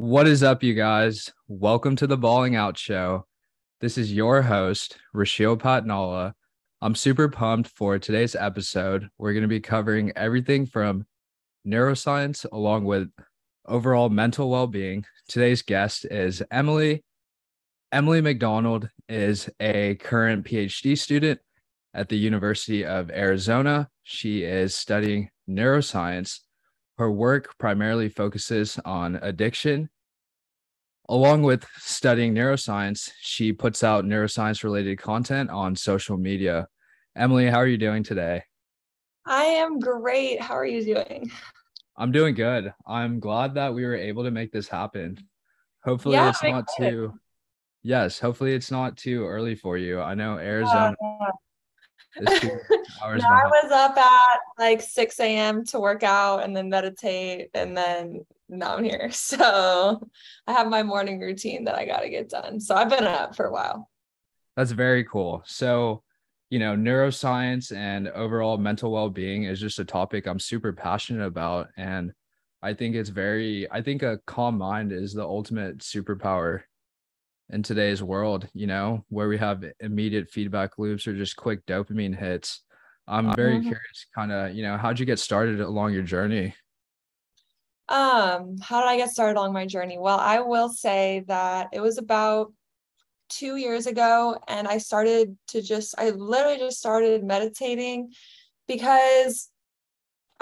What is up, you guys? Welcome to the Balling Out Show. This is your host, Rashil Patnala. I'm super pumped for today's episode. We're going to be covering everything from neuroscience along with overall mental well-being. Today's guest is Emily. Emily McDonald is a current PhD student at the University of Arizona. She is studying neuroscience. Her work primarily focuses on addiction. Along with studying neuroscience, she puts out neuroscience-related content on social media. Emily, how are you doing today? I am great. How are you doing? I'm doing good. I'm glad that we were able to make this happen. Hopefully hopefully it's not too early for you. I know Arizona. Hours I was up at like 6 a.m. to work out and then meditate, and then now I'm here. So I have my morning routine that I got to get done. So I've been up for a while. That's very cool. So, you know, neuroscience and overall mental well-being is just a topic I'm super passionate about. And I think I think a calm mind is the ultimate superpower in today's world, you know, where we have immediate feedback loops or just quick dopamine hits. I'm very curious, kind of, you know, how'd you get started along your journey? How did I get started along my journey? Well, I will say that it was about 2 years ago, and I started to I literally just started meditating because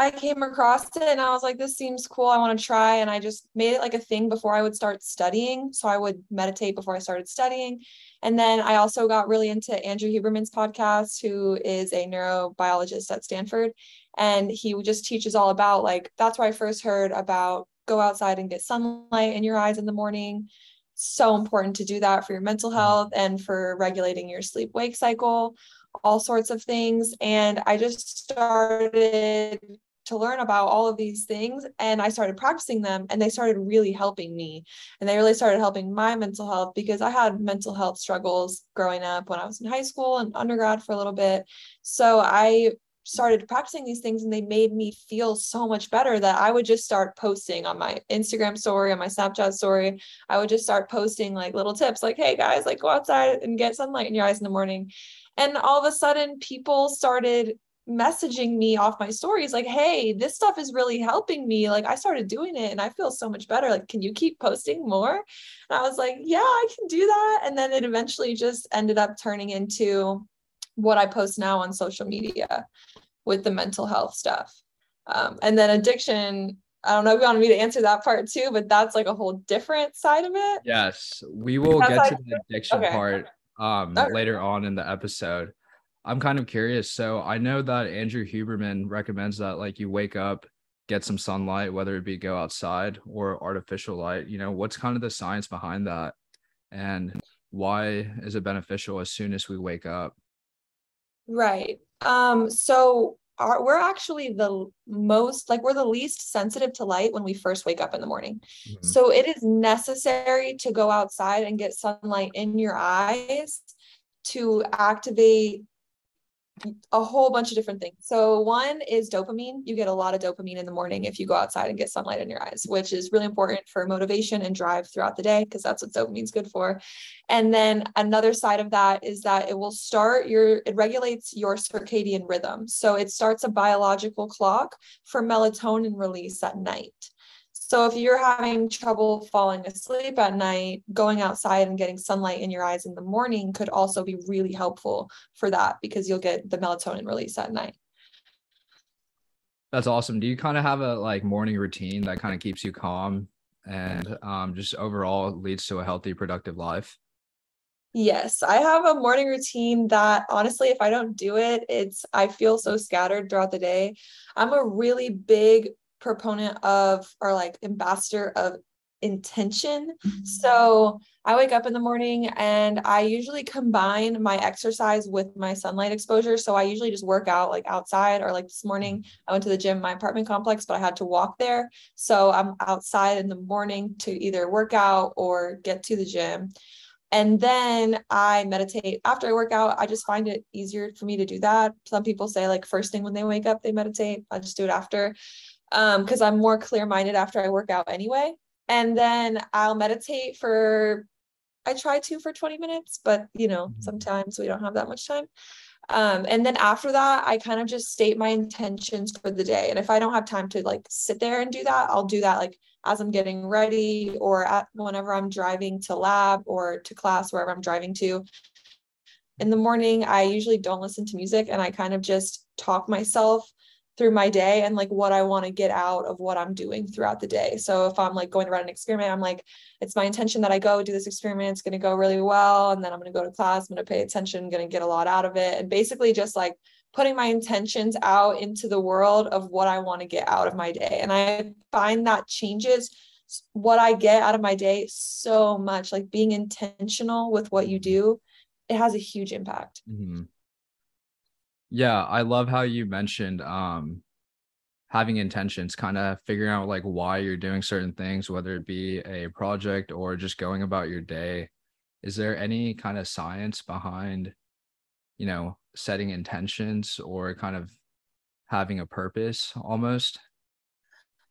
I came across it and I was like, this seems cool. I want to try. And I just made it like a thing before I would start studying. So I would meditate before I started studying. And then I also got really into Andrew Huberman's podcast, who is a neurobiologist at Stanford. And he just teaches all about, like, that's where I first heard about go outside and get sunlight in your eyes in the morning. So important to do that for your mental health and for regulating your sleep-wake cycle, all sorts of things. And I just started to learn about all of these things, and I started practicing them, and they started really helping me, and they really started helping my mental health, because I had mental health struggles growing up when I was in high school and undergrad for a little bit. So I started practicing these things, and they made me feel so much better that I would just start posting on my Instagram story, on my Snapchat story. I would just start posting like little tips, like, hey guys, like go outside and get sunlight in your eyes in the morning. And all of a sudden people started messaging me off my stories like, hey, this stuff is really helping me. Like I started doing it and I feel so much better. Like, can you keep posting more? And I was like, yeah, I can do that. And then it eventually just ended up turning into what I post now on social media with the mental health stuff. And then addiction, I don't know if you want me to answer that part too, but that's like a whole different side of it. Yes, we will get to the addiction part later on in the episode. I'm kind of curious. So I know that Andrew Huberman recommends that, like, you wake up, get some sunlight, whether it be go outside or artificial light. You know, what's kind of the science behind that, and why is it beneficial as soon as we wake up? Right. We're actually we're the least sensitive to light when we first wake up in the morning. Mm-hmm. So it is necessary to go outside and get sunlight in your eyes to activate a whole bunch of different things. So one is dopamine. You get a lot of dopamine in the morning if you go outside and get sunlight in your eyes, which is really important for motivation and drive throughout the day, because that's what dopamine's good for. And then another side of that is that it will start it regulates your circadian rhythm. So it starts a biological clock for melatonin release at night. So if you're having trouble falling asleep at night, going outside and getting sunlight in your eyes in the morning could also be really helpful for that, because you'll get the melatonin release at night. That's awesome. Do you kind of have a like morning routine that kind of keeps you calm and just overall leads to a healthy, productive life? Yes, I have a morning routine that honestly, if I don't do it, I feel so scattered throughout the day. I'm a really big proponent of, or like ambassador of, intention. So I wake up in the morning and I usually combine my exercise with my sunlight exposure. So I usually just work out like outside, or like this morning I went to the gym in my apartment complex, but I had to walk there. So I'm outside in the morning to either work out or get to the gym. And then I meditate after I work out. I just find it easier for me to do that. Some people say like first thing when they wake up, they meditate. I just do it after. Because I'm more clear-minded after I work out anyway. And then I'll meditate for, I try to for 20 minutes, but you know, sometimes we don't have that much time. And then after that, I kind of just state my intentions for the day. And if I don't have time to like sit there and do that, I'll do that like as I'm getting ready or at whenever I'm driving to lab or to class, wherever I'm driving to. In the morning, I usually don't listen to music, and I kind of just talk myself through my day and like what I want to get out of what I'm doing throughout the day. So if I'm like going to run an experiment, I'm like, it's my intention that I go do this experiment. It's going to go really well. And then I'm going to go to class. I'm going to pay attention. I'm going to get a lot out of it. And basically just like putting my intentions out into the world of what I want to get out of my day. And I find that changes what I get out of my day so much. Like being intentional with what you do, it has a huge impact. Mm-hmm. Yeah, I love how you mentioned having intentions, kind of figuring out like why you're doing certain things, whether it be a project or just going about your day. Is there any kind of science behind, you know, setting intentions or kind of having a purpose almost?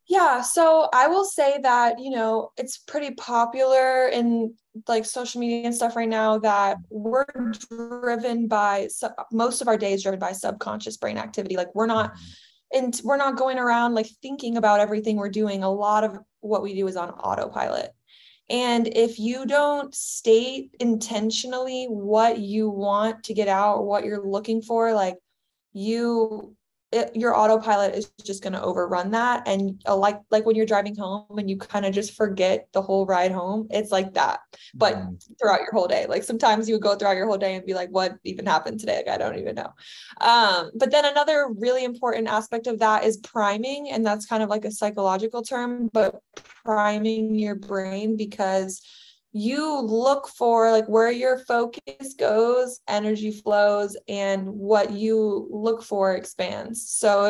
Yeah, so I will say that, you know, it's pretty popular in like social media and stuff right now that we're driven by, most of our day is driven by subconscious brain activity. Like we're not going around like thinking about everything we're doing. A lot of what we do is on autopilot. And if you don't state intentionally what you want to get out or what you're looking for, like your autopilot is just going to overrun that. And like when you're driving home and you kind of just forget the whole ride home, it's like that, but throughout your whole day. Like sometimes you would go throughout your whole day and be like, what even happened today? Like, I don't even know. But then another really important aspect of that is priming. And that's kind of like a psychological term, but priming your brain, because you look for like where your focus goes, energy flows, and what you look for expands. So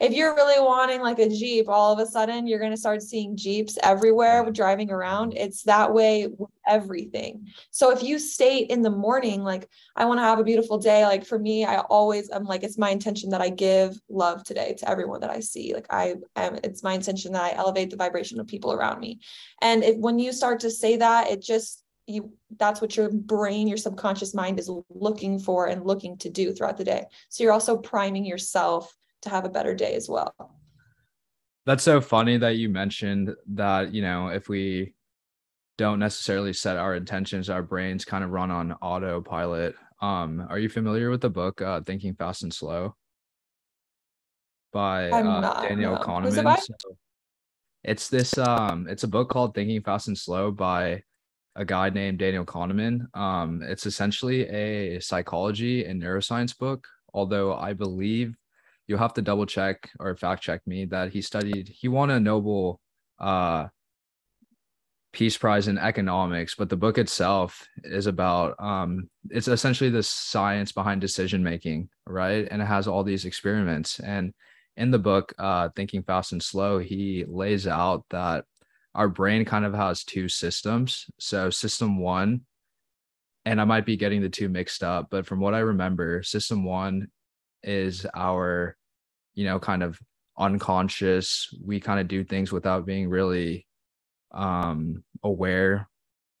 if you're really wanting like a Jeep, all of a sudden you're going to start seeing Jeeps everywhere driving around. It's that way with everything. So if you state in the morning, like I want to have a beautiful day. Like for me, I'm like, it's my intention that I give love today to everyone that I see. Like it's my intention that I elevate the vibration of people around me. And when you start to say that, that's what your brain, your subconscious mind is looking for and looking to do throughout the day. So you're also priming yourself to have a better day as well. That's so funny that you mentioned that, you know, if we don't necessarily set our intentions, our brains kind of run on autopilot. Are you familiar with the book, Thinking Fast and Slow by Daniel Kahneman? It's this, it's a book called Thinking Fast and Slow by a guy named Daniel Kahneman. It's essentially a psychology and neuroscience book, although I believe, you'll have to double check or fact check me, that he won a Nobel Peace Prize in economics, but the book itself is about, it's essentially the science behind decision-making, right? And it has all these experiments. And in the book, Thinking Fast and Slow, he lays out that our brain kind of has two systems. So system one, and I might be getting the two mixed up, but from what I remember, system one is our, you know, kind of unconscious. We kind of do things without being really aware.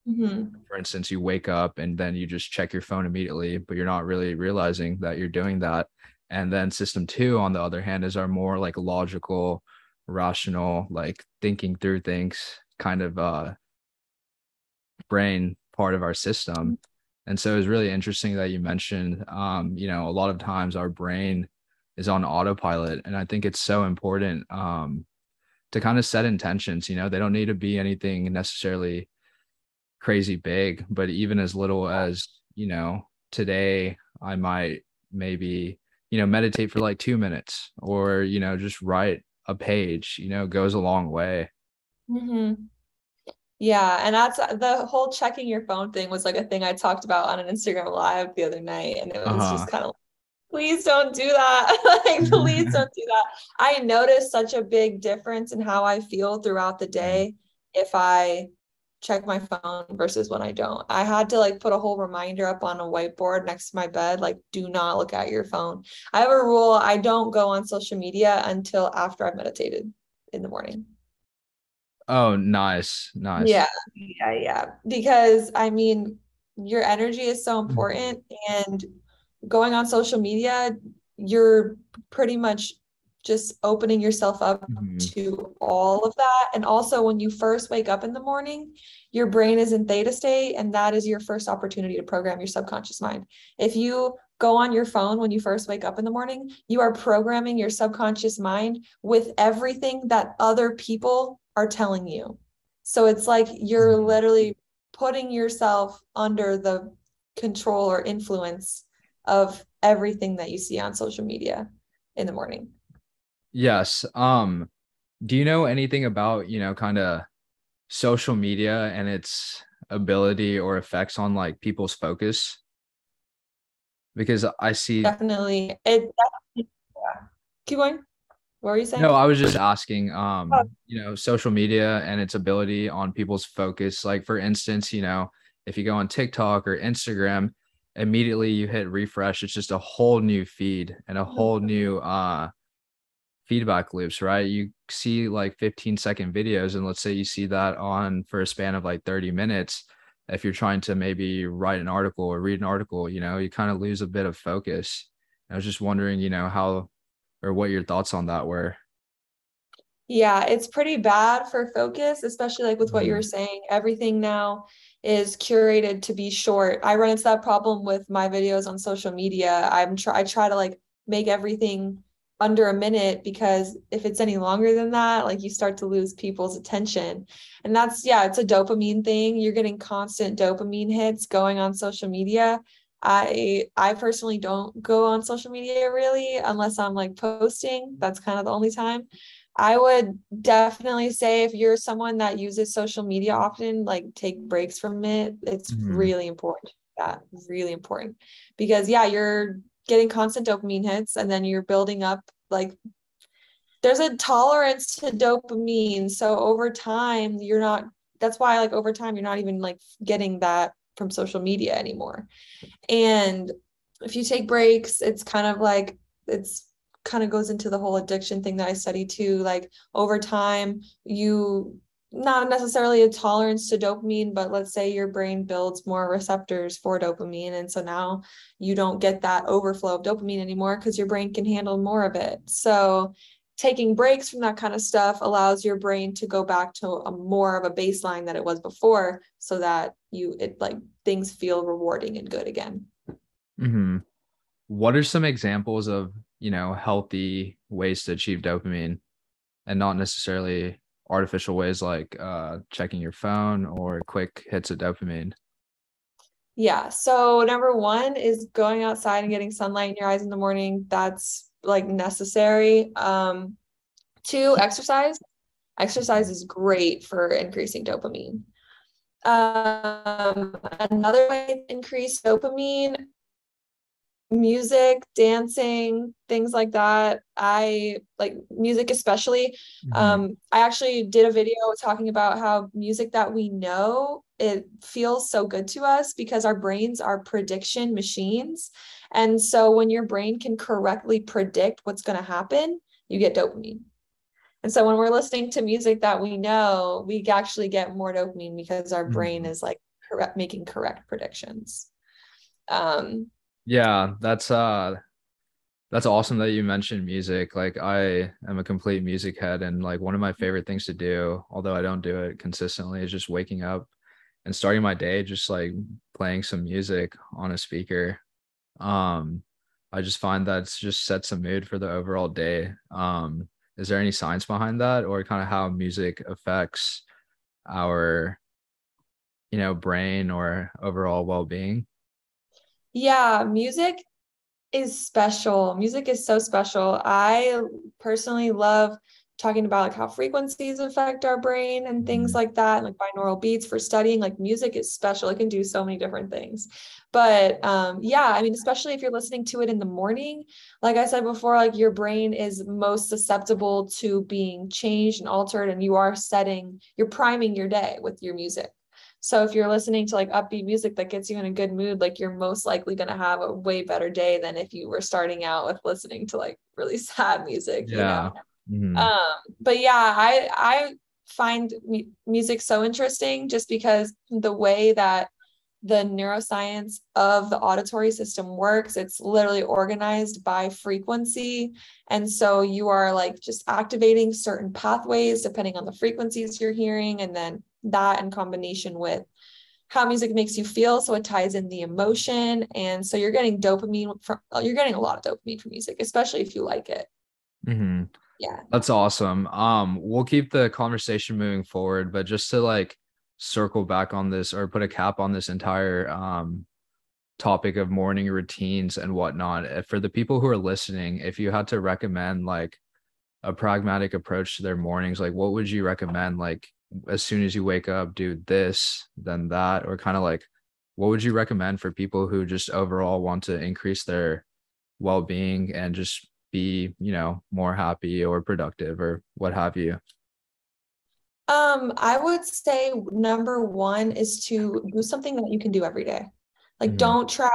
Mm-hmm. For instance, you wake up and then you just check your phone immediately, but you're not really realizing that you're doing that. And then system two, on the other hand, is our more like logical, rational, like thinking through things kind of brain part of our system. And so it's really interesting that you mentioned, you know, a lot of times our brain is on autopilot. And I think it's so important to kind of set intentions. You know, they don't need to be anything necessarily crazy big, but even as little as, you know, today I might maybe, you know, meditate for like 2 minutes, or, you know, just write a page, you know, goes a long way. Mm-hmm. Yeah. And that's the whole checking your phone thing was like a thing I talked about on an Instagram live the other night. And it was just kind of like, please don't do that. Like, please don't do that. I noticed such a big difference in how I feel throughout the day if I check my phone versus when I don't. I had to like put a whole reminder up on a whiteboard next to my bed, like, do not look at your phone. I have a rule. I don't go on social media until after I've meditated in the morning. Oh, nice. Yeah. Because I mean, your energy is so important, and going on social media, you're pretty much just opening yourself up to all of that. And also when you first wake up in the morning, your brain is in theta state, and that is your first opportunity to program your subconscious mind. If you go on your phone when you first wake up in the morning, you are programming your subconscious mind with everything that other people are telling you. So it's like you're literally putting yourself under the control or influence of everything that you see on social media in the morning. Yes. Do you know anything about, you know, kind of social media and its ability or effects on like people's focus? Because I see definitely it. Yeah. Keep going. What were you saying? No, I was just asking, you know, social media and its ability on people's focus. Like for instance, you know, if you go on TikTok or Instagram, immediately you hit refresh, it's just a whole new feed and a whole new feedback loops, right? You see like 15-second videos, and let's say you see that on for a span of like 30 minutes. If you're trying to maybe write an article or read an article, you know, you kind of lose a bit of focus. And I was just wondering, you know, how or what your thoughts on that were. Yeah, it's pretty bad for focus, especially like with what you were saying. Everything now is curated to be short. I run into that problem with my videos on social media. I try to like make everything under a minute, because if it's any longer than that, like you start to lose people's attention. And that's, yeah, it's a dopamine thing. You're getting constant dopamine hits going on social media. I personally don't go on social media really, unless I'm like posting. That's kind of the only time. I would definitely say if you're someone that uses social media often, like take breaks from it. It's really important. Yeah, really important, because yeah, you're getting constant dopamine hits, and then you're building up, like there's a tolerance to dopamine. So over time you're not, that's why like over time, you're not even like getting that from social media anymore. And if you take breaks, it's kind of like, it's kind of goes into the whole addiction thing that I study too. Like over time, you not necessarily a tolerance to dopamine, but let's say your brain builds more receptors for dopamine. And so now you don't get that overflow of dopamine anymore because your brain can handle more of it. So taking breaks from that kind of stuff allows your brain to go back to a more of a baseline that it was before, so that it like things feel rewarding and good again. Mm-hmm. What are some examples of, you know, healthy ways to achieve dopamine and not necessarily artificial ways like checking your phone or quick hits of dopamine? Yeah. So number one is going outside and getting sunlight in your eyes in the morning. That's like necessary. Two, exercise. Exercise is great for increasing dopamine. Another way to increase dopamine, music, dancing, things like that. I like music, especially. I actually did a video talking about how music that we know, it feels so good to us because our brains are prediction machines. And so when your brain can correctly predict what's going to happen, you get dopamine. And so when we're listening to music that we know, we actually get more dopamine because our brain is like making correct predictions. Yeah, that's awesome that you mentioned music. Like I am a complete music head, and like one of my favorite things to do, although I don't do it consistently, is just waking up and starting my day just like playing some music on a speaker. I just find that's just sets a mood for the overall day. Is there any science behind that, or kind of how music affects our, you know, brain or overall well-being? Yeah, music is special. Music is so special. I personally love talking about like how frequencies affect our brain and things like that, and like binaural beats for studying. Like music is special. It can do so many different things. But yeah, I mean, especially if you're listening to it in the morning, like I said before, like your brain is most susceptible to being changed and altered, and you are you're priming your day with your music. So if you're listening to like upbeat music that gets you in a good mood, like you're most likely going to have a way better day than if you were starting out with listening to like really sad music. Yeah. You know? But yeah, I find music so interesting just because the way that the neuroscience of the auditory system works, it's literally organized by frequency. And so you are like just activating certain pathways depending on the frequencies you're hearing. And then that in combination with how music makes you feel. So it ties in the emotion. And so you're getting dopamine from, you're getting a lot of dopamine from music, especially if you like it. Mm-hmm. Yeah. That's awesome. We'll keep the conversation moving forward, but just to like circle back on this or put a cap on this entire topic of morning routines and whatnot. For the people who are listening, if you had to recommend like a pragmatic approach to their mornings, like what would you recommend? Like as soon as you wake up, do this, then that, or kind of like what would you recommend for people who just overall want to increase their well-being and just be, you know, more happy or productive or what have you? I would say number one is to do something that you can do every day. Like, mm-hmm. don't try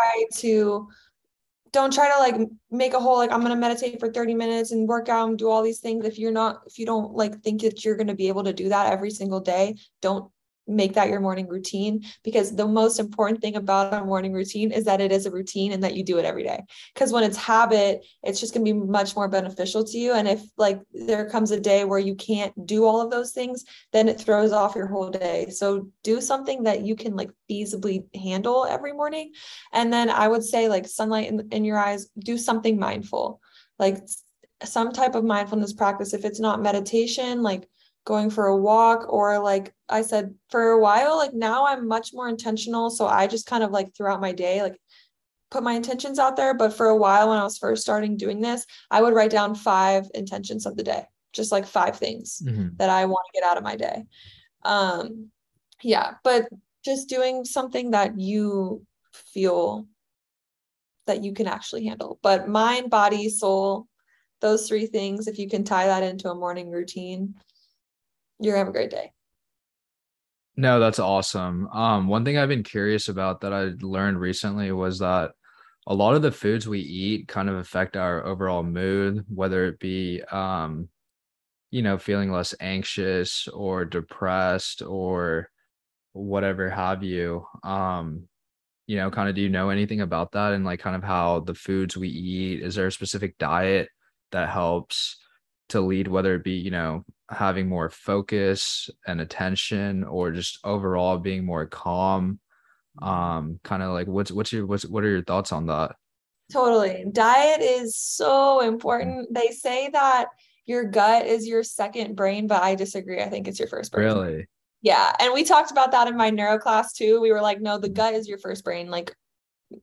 to like make a whole, like, I'm going to meditate for 30 minutes and work out and do all these things. If you don't like think that you're going to be able to do that every single day, don't make that your morning routine, because the most important thing about a morning routine is that it is a routine and that you do it every day. Because when it's habit, it's just going to be much more beneficial to you. And if like there comes a day where you can't do all of those things, then it throws off your whole day. So do something that you can like feasibly handle every morning. And then I would say like sunlight in your eyes, do something mindful, like some type of mindfulness practice. If it's not meditation, like going for a walk, or like I said, for a while, like now I'm much more intentional. So I just kind of like throughout my day, like put my intentions out there. But for a while, when I was first starting doing this, I would write down 5 intentions of the day, just like 5 things that I want to get out of my day. Yeah, but just doing something that you feel that you can actually handle, but mind, body, soul, those 3 things, if you can tie that into a morning routine, you're gonna have a great day. No, that's awesome. One thing I've been curious about that I learned recently was that a lot of the foods we eat kind of affect our overall mood, whether it be, you know, feeling less anxious or depressed or whatever have you. You know, kind of, do you know anything about that and like kind of how the foods we eat, is there a specific diet that helps to lead, whether it be, you know, having more focus and attention or just overall being more calm? Kind of like what are your thoughts on that? Totally. Diet is so important. They say that your gut is your second brain, but I disagree. I think it's your first brain. Really? Yeah. And we talked about that in my neuro class too. We were like, no, the gut is your first brain. Like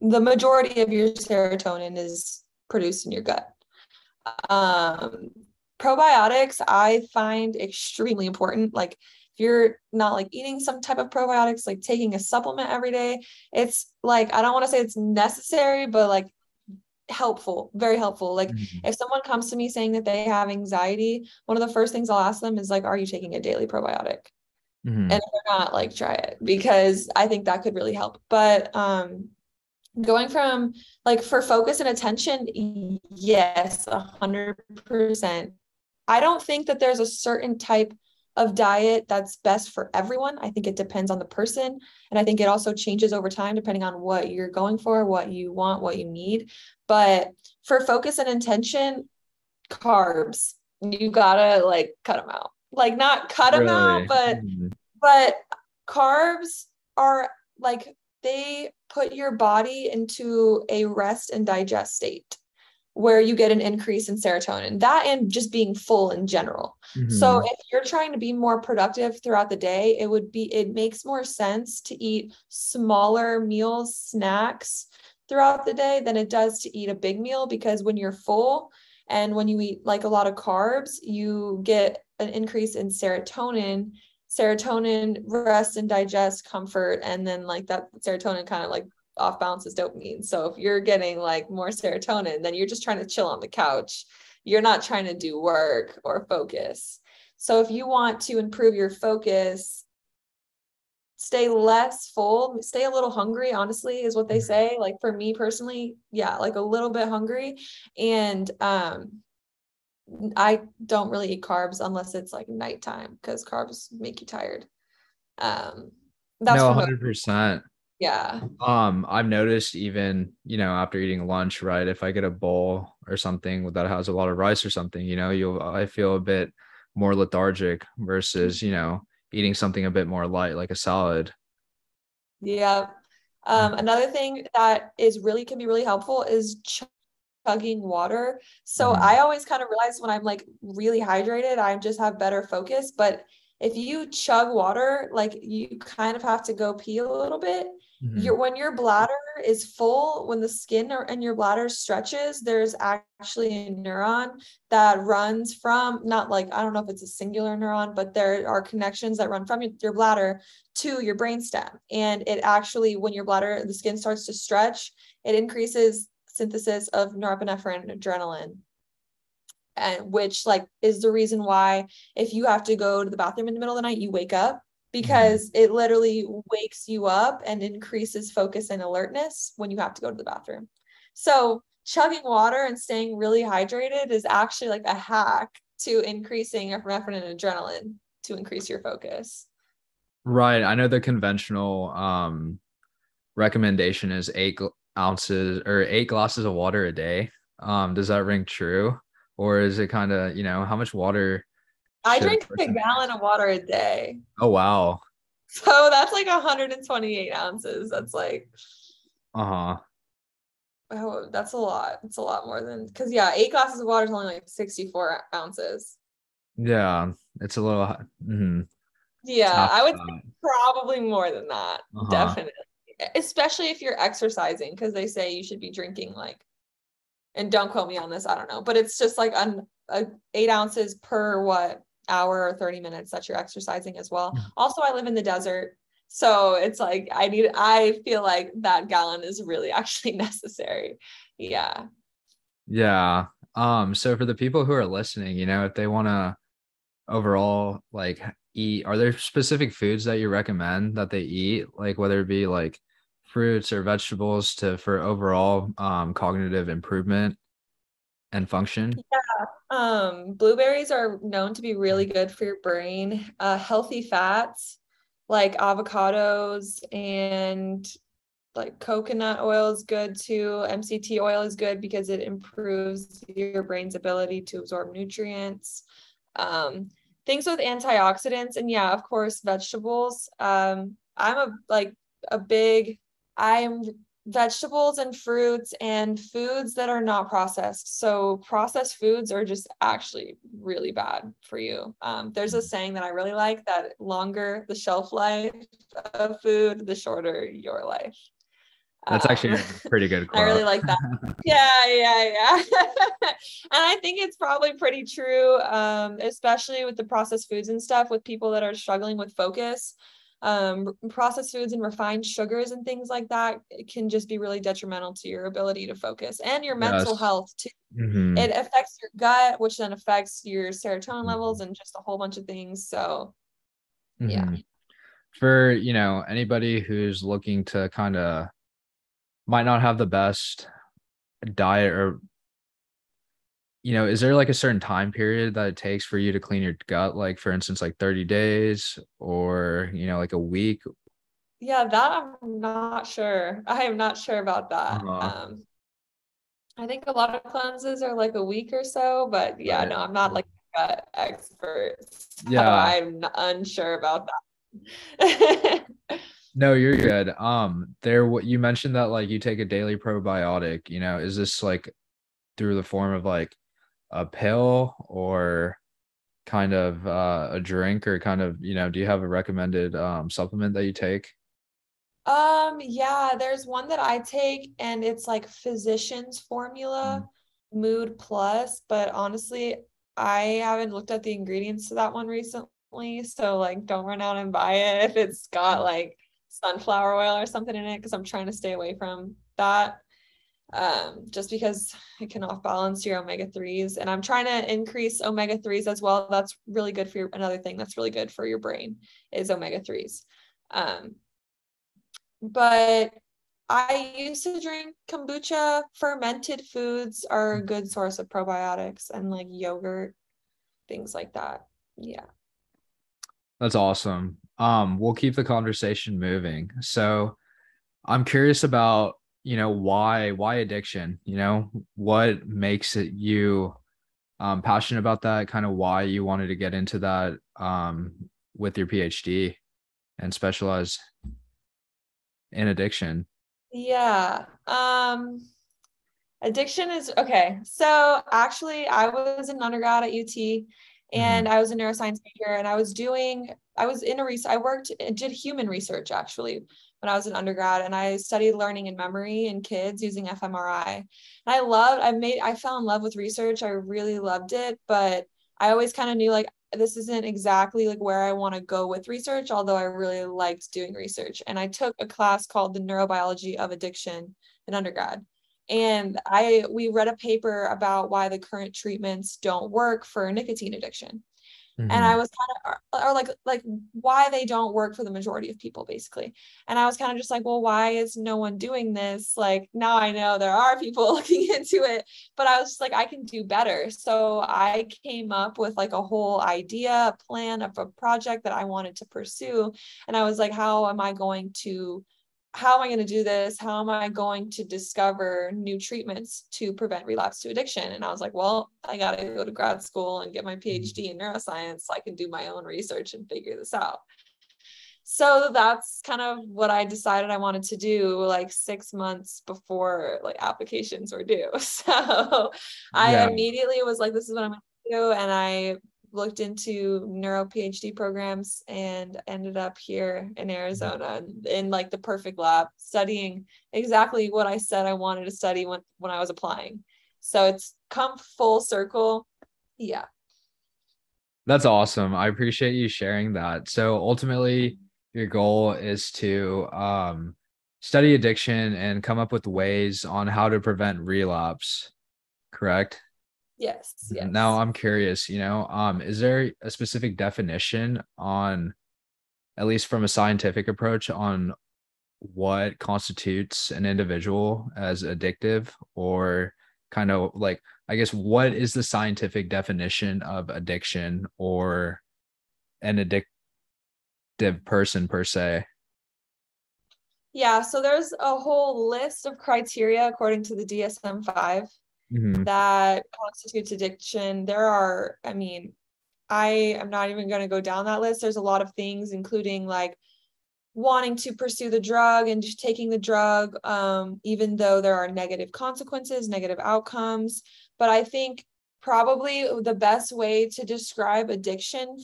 the majority of your serotonin is produced in your gut. Probiotics, I find extremely important. Like if you're not like eating some type of probiotics, like taking a supplement every day, it's like, I don't want to say it's necessary, but like helpful, very helpful. Like if someone comes to me saying that they have anxiety, one of the first things I'll ask them is like, are you taking a daily probiotic? And if they're not, like try it, because I think that could really help. But, going from like for focus and attention, yes, 100%. I don't think that there's a certain type of diet that's best for everyone. I think it depends on the person. And I think it also changes over time, depending on what you're going for, what you want, what you need. But for focus and attention, carbs, you gotta like cut them out, like not cut them out, but, but carbs are like, they put your body into a rest and digest state where you get an increase in serotonin, that and just being full in general. So if you're trying to be more productive throughout the day, it makes more sense to eat smaller meals, snacks throughout the day than it does to eat a big meal, because when you're full and when you eat like a lot of carbs, you get an increase in serotonin, rest and digest, comfort. And then like that serotonin kind of like off balances dopamine. So if you're getting like more serotonin, then you're just trying to chill on the couch. You're not trying to do work or focus. So if you want to improve your focus, stay less full, stay a little hungry, honestly, is what they say. Like for me personally, yeah, like a little bit hungry. And I don't really eat carbs unless it's like nighttime, because carbs make you tired. That's 100%. Yeah. I've noticed even, you know, after eating lunch, right, if I get a bowl or something that has a lot of rice or something, you know, I feel a bit more lethargic versus, you know, eating something a bit more light, like a salad. Yeah. Another thing that is really, can be really helpful is chugging water. So I always kind of realize when I'm like really hydrated, I just have better focus. But if you chug water, like you kind of have to go pee a little bit. When your bladder is full, when the skin and your bladder stretches, there's actually a neuron that runs from, not like, I don't know if it's a singular neuron, but there are connections that run from your bladder to your brainstem. And it actually, when your bladder, the skin starts to stretch, it increases synthesis of norepinephrine and adrenaline. And which like is the reason why if you have to go to the bathroom in the middle of the night, you wake up, because it literally wakes you up and increases focus and alertness when you have to go to the bathroom. So chugging water and staying really hydrated is actually like a hack to increasing norepinephrine and adrenaline to increase your focus. Right. I know the conventional recommendation is 8 ounces or 8 glasses of water a day. Does that ring true? Or is it kind of, you know, how much water? I drink a gallon of water a day. Oh, wow. So that's like 128 ounces. That's like, oh, that's a lot. It's a lot more than, because yeah, 8 glasses of water is only like 64 ounces. Yeah. It's a little, yeah, I would say probably more than that. Definitely. Especially if you're exercising, because they say you should be drinking like, and don't quote me on this, I don't know, but it's just like 8 ounces per what hour or 30 minutes that you're exercising as well. Also, I live in the desert. So it's like, I feel like that gallon is really actually necessary. Yeah. Yeah. So for the people who are listening, you know, if they want to overall like eat, are there specific foods that you recommend that they eat? Like whether it be like fruits or vegetables for overall cognitive improvement and function? Yeah, blueberries are known to be really good for your brain. Healthy fats like avocados and like coconut oil is good too. MCT oil is good because it improves your brain's ability to absorb nutrients. Things with antioxidants, and yeah, of course, vegetables. Vegetables and fruits and foods that are not processed. So processed foods are just actually really bad for you. There's a saying that I really like, that longer the shelf life of food, the shorter your life. That's actually a pretty good quote. I really like that. Yeah. And I think it's probably pretty true, especially with the processed foods and stuff, with people that are struggling with focus. Processed foods and refined sugars and things like that can just be really detrimental to your ability to focus and your mental health too. It affects your gut, which then affects your serotonin levels and just a whole bunch of things. So yeah, for, you know, anybody who's looking to kind of might not have the best diet, or, you know, is there like a certain time period that it takes for you to clean your gut? Like for instance, like 30 days or, you know, like a week? Yeah, that I'm not sure. I am not sure about that. I think a lot of cleanses are like a week or so, but yeah, right. No, I'm not like a gut expert. So yeah. I'm unsure about that. No, you're good. What you mentioned that like you take a daily probiotic, you know, is this like through the form of like a pill or kind of a drink or kind of, you know, do you have a recommended supplement that you take? Yeah, there's one that I take and it's like Physician's Formula, Mood Plus, but honestly, I haven't looked at the ingredients to that one recently. So like, don't run out and buy it if it's got like sunflower oil or something in it, because I'm trying to stay away from that. Just because it can off balance your omega-3s, and I'm trying to increase omega-3s as well. That's really good for another thing that's really good for your brain is omega-3s. But I used to drink kombucha. Fermented foods are a good source of probiotics, and like yogurt, things like that. Yeah. That's awesome. We'll keep the conversation moving. So I'm curious about, you know, why addiction, you know, what makes it you passionate about that, kind of why you wanted to get into that with your PhD and specialize in addiction. Yeah. Addiction is okay. So actually I was an undergrad at UT, and I was a neuroscience major, and I did human research actually when I was an undergrad, and I studied learning and memory in kids using fMRI. And I fell in love with research. I really loved it, but I always kind of knew like, this isn't exactly like where I want to go with research, although I really liked doing research. And I took a class called the Neurobiology of Addiction in undergrad. And we read a paper about why the current treatments don't work for nicotine addiction. Mm-hmm. And I was kind of, or like why they don't work for the majority of people basically. And I was kind of just like, well, why is no one doing this? Like, now I know there are people looking into it, but I was just like, I can do better. So I came up with like a whole idea, a plan of a project that I wanted to pursue. And I was like, how am I going to do this? How am I going to discover new treatments to prevent relapse to addiction? And I was like, well, I got to go to grad school and get my PhD in neuroscience so I can do my own research and figure this out. So that's kind of what I decided I wanted to do like 6 months before like applications were due. So I immediately was like, this is what I'm going to do. And I looked into neuro PhD programs and ended up here in Arizona in like the perfect lab, studying exactly what I said I wanted to study when I was applying. So it's come full circle. Yeah. That's awesome. I appreciate you sharing that. So ultimately your goal is to study addiction and come up with ways on how to prevent relapse, correct? Yes. Now I'm curious, you know, is there a specific definition on, at least from a scientific approach, on what constitutes an individual as addictive, or kind of like, I guess, what is the scientific definition of addiction or an addictive person per se? Yeah. So there's a whole list of criteria according to the DSM-5. Mm-hmm. That constitutes addiction. There are, I mean, I am not even going to go down that list. There's a lot of things, including like wanting to pursue the drug and just taking the drug, even though there are negative consequences, negative outcomes. But I think probably the best way to describe addiction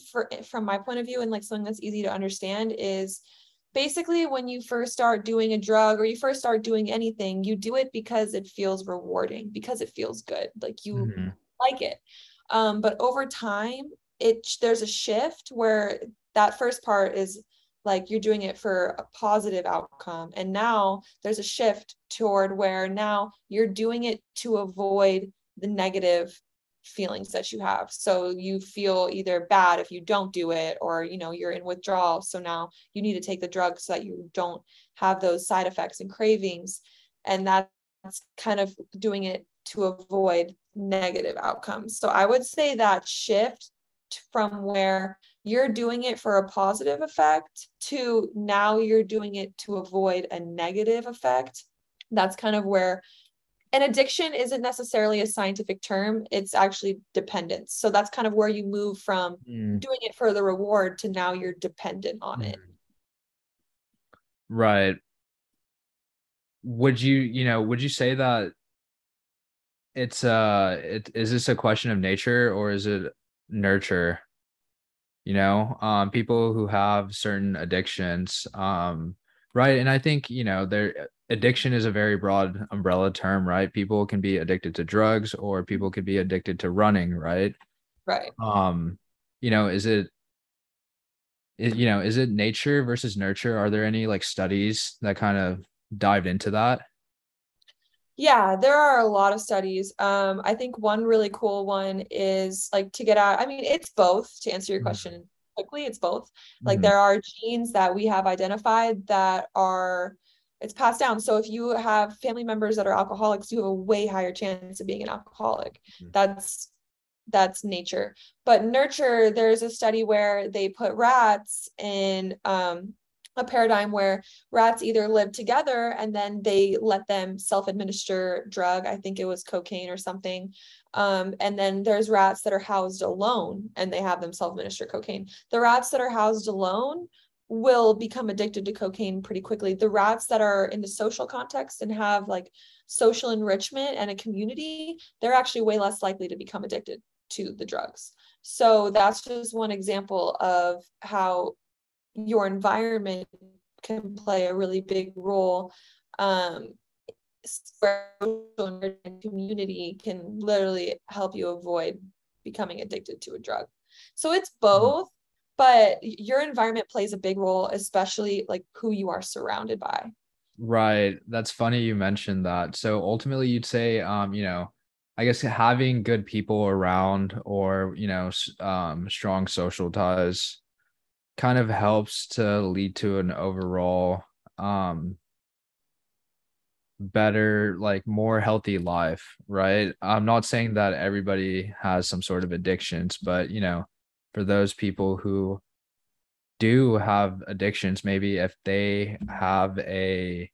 from my point of view, and like something that's easy to understand, is basically when you first start doing a drug or you first start doing anything, you do it because it feels rewarding, because it feels good, like you like it. But over time, there's a shift where that first part is like you're doing it for a positive outcome. And now there's a shift toward where now you're doing it to avoid the negative feelings that you have. So you feel either bad if you don't do it, or, you know, you're in withdrawal. So now you need to take the drug so that you don't have those side effects and cravings. And that's kind of doing it to avoid negative outcomes. So I would say that shift from where you're doing it for a positive effect to now you're doing it to avoid a negative effect. That's kind of where an addiction isn't necessarily a scientific term. It's actually dependence. So that's kind of where you move from doing it for the reward to now you're dependent on it. Right. Would you say that is this a question of nature or is it nurture? You know, people who have certain addictions, right. And I think, you know, addiction is a very broad umbrella term, right? People can be addicted to drugs, or people could be addicted to running, right? Right. You know, is it nature versus nurture? Are there any like studies that kind of dived into that? Yeah, there are a lot of studies. I think one really cool one is like to get out. I mean, it's both, to answer your question quickly. It's both. Like there are genes that we have identified that are It's passed down. So if you have family members that are alcoholics, you have a way higher chance of being an alcoholic. Mm-hmm. That's nature. But nurture, there's a study where they put rats in a paradigm where rats either live together and then they let them self-administer drug. I think it was cocaine or something. And then there's rats that are housed alone and they have them self-administer cocaine. The rats that are housed alone will become addicted to cocaine pretty quickly. The rats that are in the social context and have like social enrichment and a community, they're actually way less likely to become addicted to the drugs. So that's just one example of how your environment can play a really big role. Social community can literally help you avoid becoming addicted to a drug. So it's both. But your environment plays a big role, especially like who you are surrounded by. Right. That's funny you mentioned that. So ultimately you'd say, you know, I guess having good people around or, you know, strong social ties kind of helps to lead to an overall better, like more healthy life. Right. I'm not saying that everybody has some sort of addictions, but, you know, for those people who do have addictions, maybe if they have a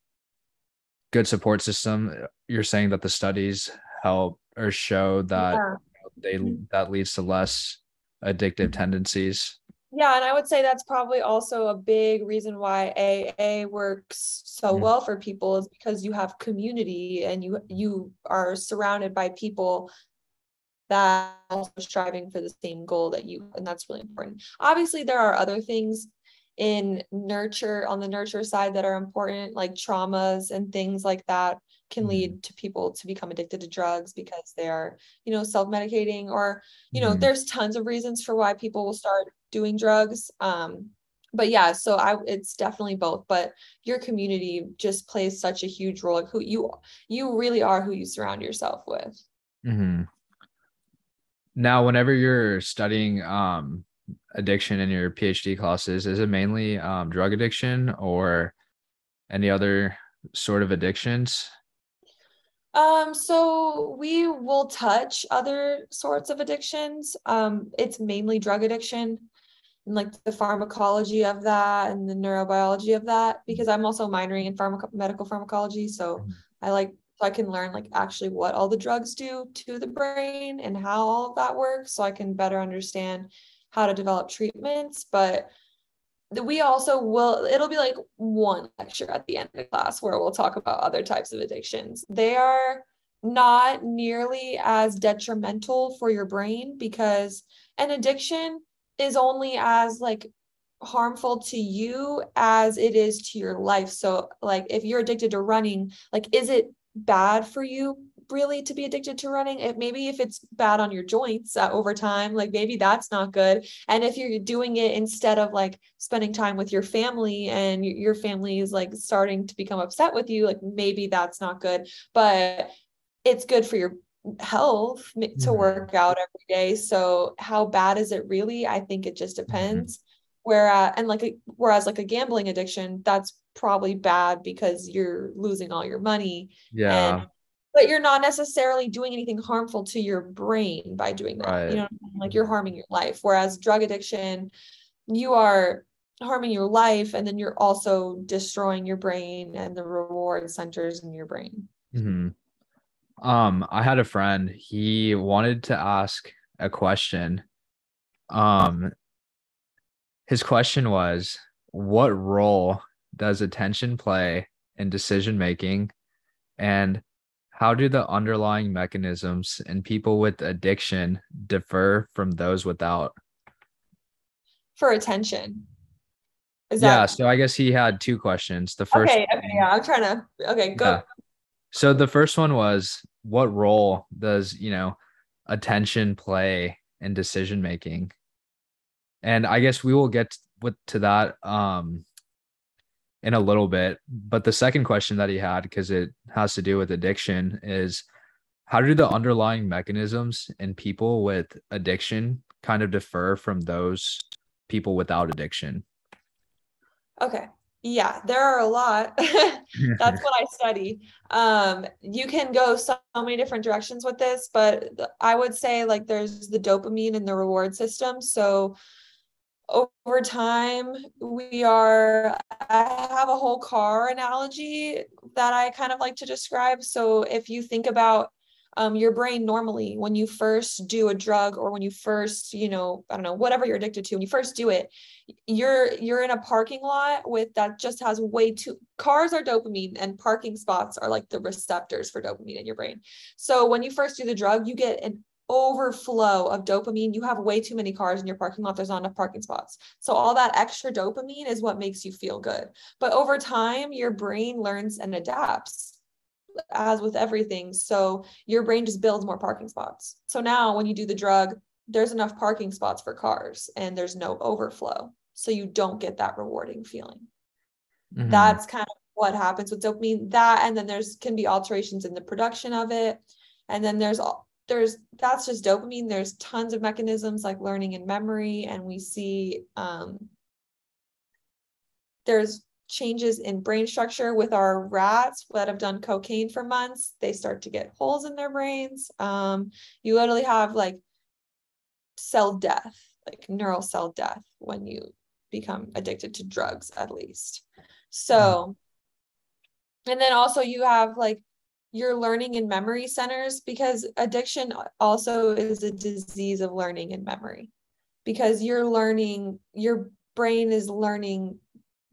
good support system, you're saying that the studies help or show that that leads to less addictive tendencies. Yeah. And I would say that's probably also a big reason why AA works so well for people is because you have community and you are surrounded by people that also striving for the same goal that you, and that's really important. Obviously there are other things in nurture, on the nurture side, that are important, like traumas and things like that can lead to people to become addicted to drugs because they're, you know, self-medicating or, you know, there's tons of reasons for why people will start doing drugs. But yeah, so it's definitely both, but your community just plays such a huge role. Like who you really are, who you surround yourself with. Mm-hmm. Now, whenever you're studying addiction in your PhD classes, is it mainly drug addiction or any other sort of addictions? So we will touch other sorts of addictions. It's mainly drug addiction and like the pharmacology of that and the neurobiology of that, because I'm also minoring in medical pharmacology. So I can learn like actually what all the drugs do to the brain and how all of that works. So I can better understand how to develop treatments, but we also it'll be like one lecture at the end of the class where we'll talk about other types of addictions. They are not nearly as detrimental for your brain because an addiction is only as like harmful to you as it is to your life. So like if you're addicted to running, like, is it bad for you really to be addicted to running? It maybe if it's bad on your joints over time, like maybe that's not good. And if you're doing it instead of like spending time with your family and your family is like starting to become upset with you, like maybe that's not good, but it's good for your health to work out every day. So how bad is it really? I think it just depends. Whereas like a gambling addiction, that's probably bad because you're losing all your money. Yeah. But you're not necessarily doing anything harmful to your brain by doing that. Right. You know what I mean? Like you're harming your life. Whereas drug addiction, you are harming your life and then you're also destroying your brain and the reward centers in your brain. Mm-hmm. I had a friend, he wanted to ask a question. His question was, what role does attention play in decision-making and how do the underlying mechanisms in people with addiction differ from those without? For attention. So I guess he had two questions. The first. Okay, go. So the first one was, what role does, you know, attention play in decision-making? And I guess we will get to that in a little bit. But the second question that he had, because it has to do with addiction, is how do the underlying mechanisms in people with addiction kind of differ from those people without addiction? Okay. Yeah, there are a lot. That's what I study. You can go so many different directions with this, but I would say like there's the dopamine and the reward system. So over time, I have a whole car analogy that I kind of like to describe. So if you think about your brain normally, when you first do a drug or when you first, I don't know, whatever you're addicted to, when you first do it, you're in a parking lot with that just has way too, cars are dopamine and parking spots are like the receptors for dopamine in your brain. So when you first do the drug, you get an overflow of dopamine. You have way too many cars in your parking lot. There's not enough parking spots. So all that extra dopamine is what makes you feel good. But over time, your brain learns and adapts. As with everything. So your brain just builds more parking spots. So now when you do the drug, there's enough parking spots for cars and there's no overflow. So you don't get that rewarding feeling. Mm-hmm. That's kind of what happens with dopamine. That, and then can be alterations in the production of it. And then that's just dopamine. There's tons of mechanisms like learning and memory. And we see there's changes in brain structure with our rats that have done cocaine for months. They start to get holes in their brains. You literally have like cell death, like neural cell death when you become addicted to drugs, at least. So, and then also you have like your learning and memory centers, because addiction also is a disease of learning and memory, because your brain is learning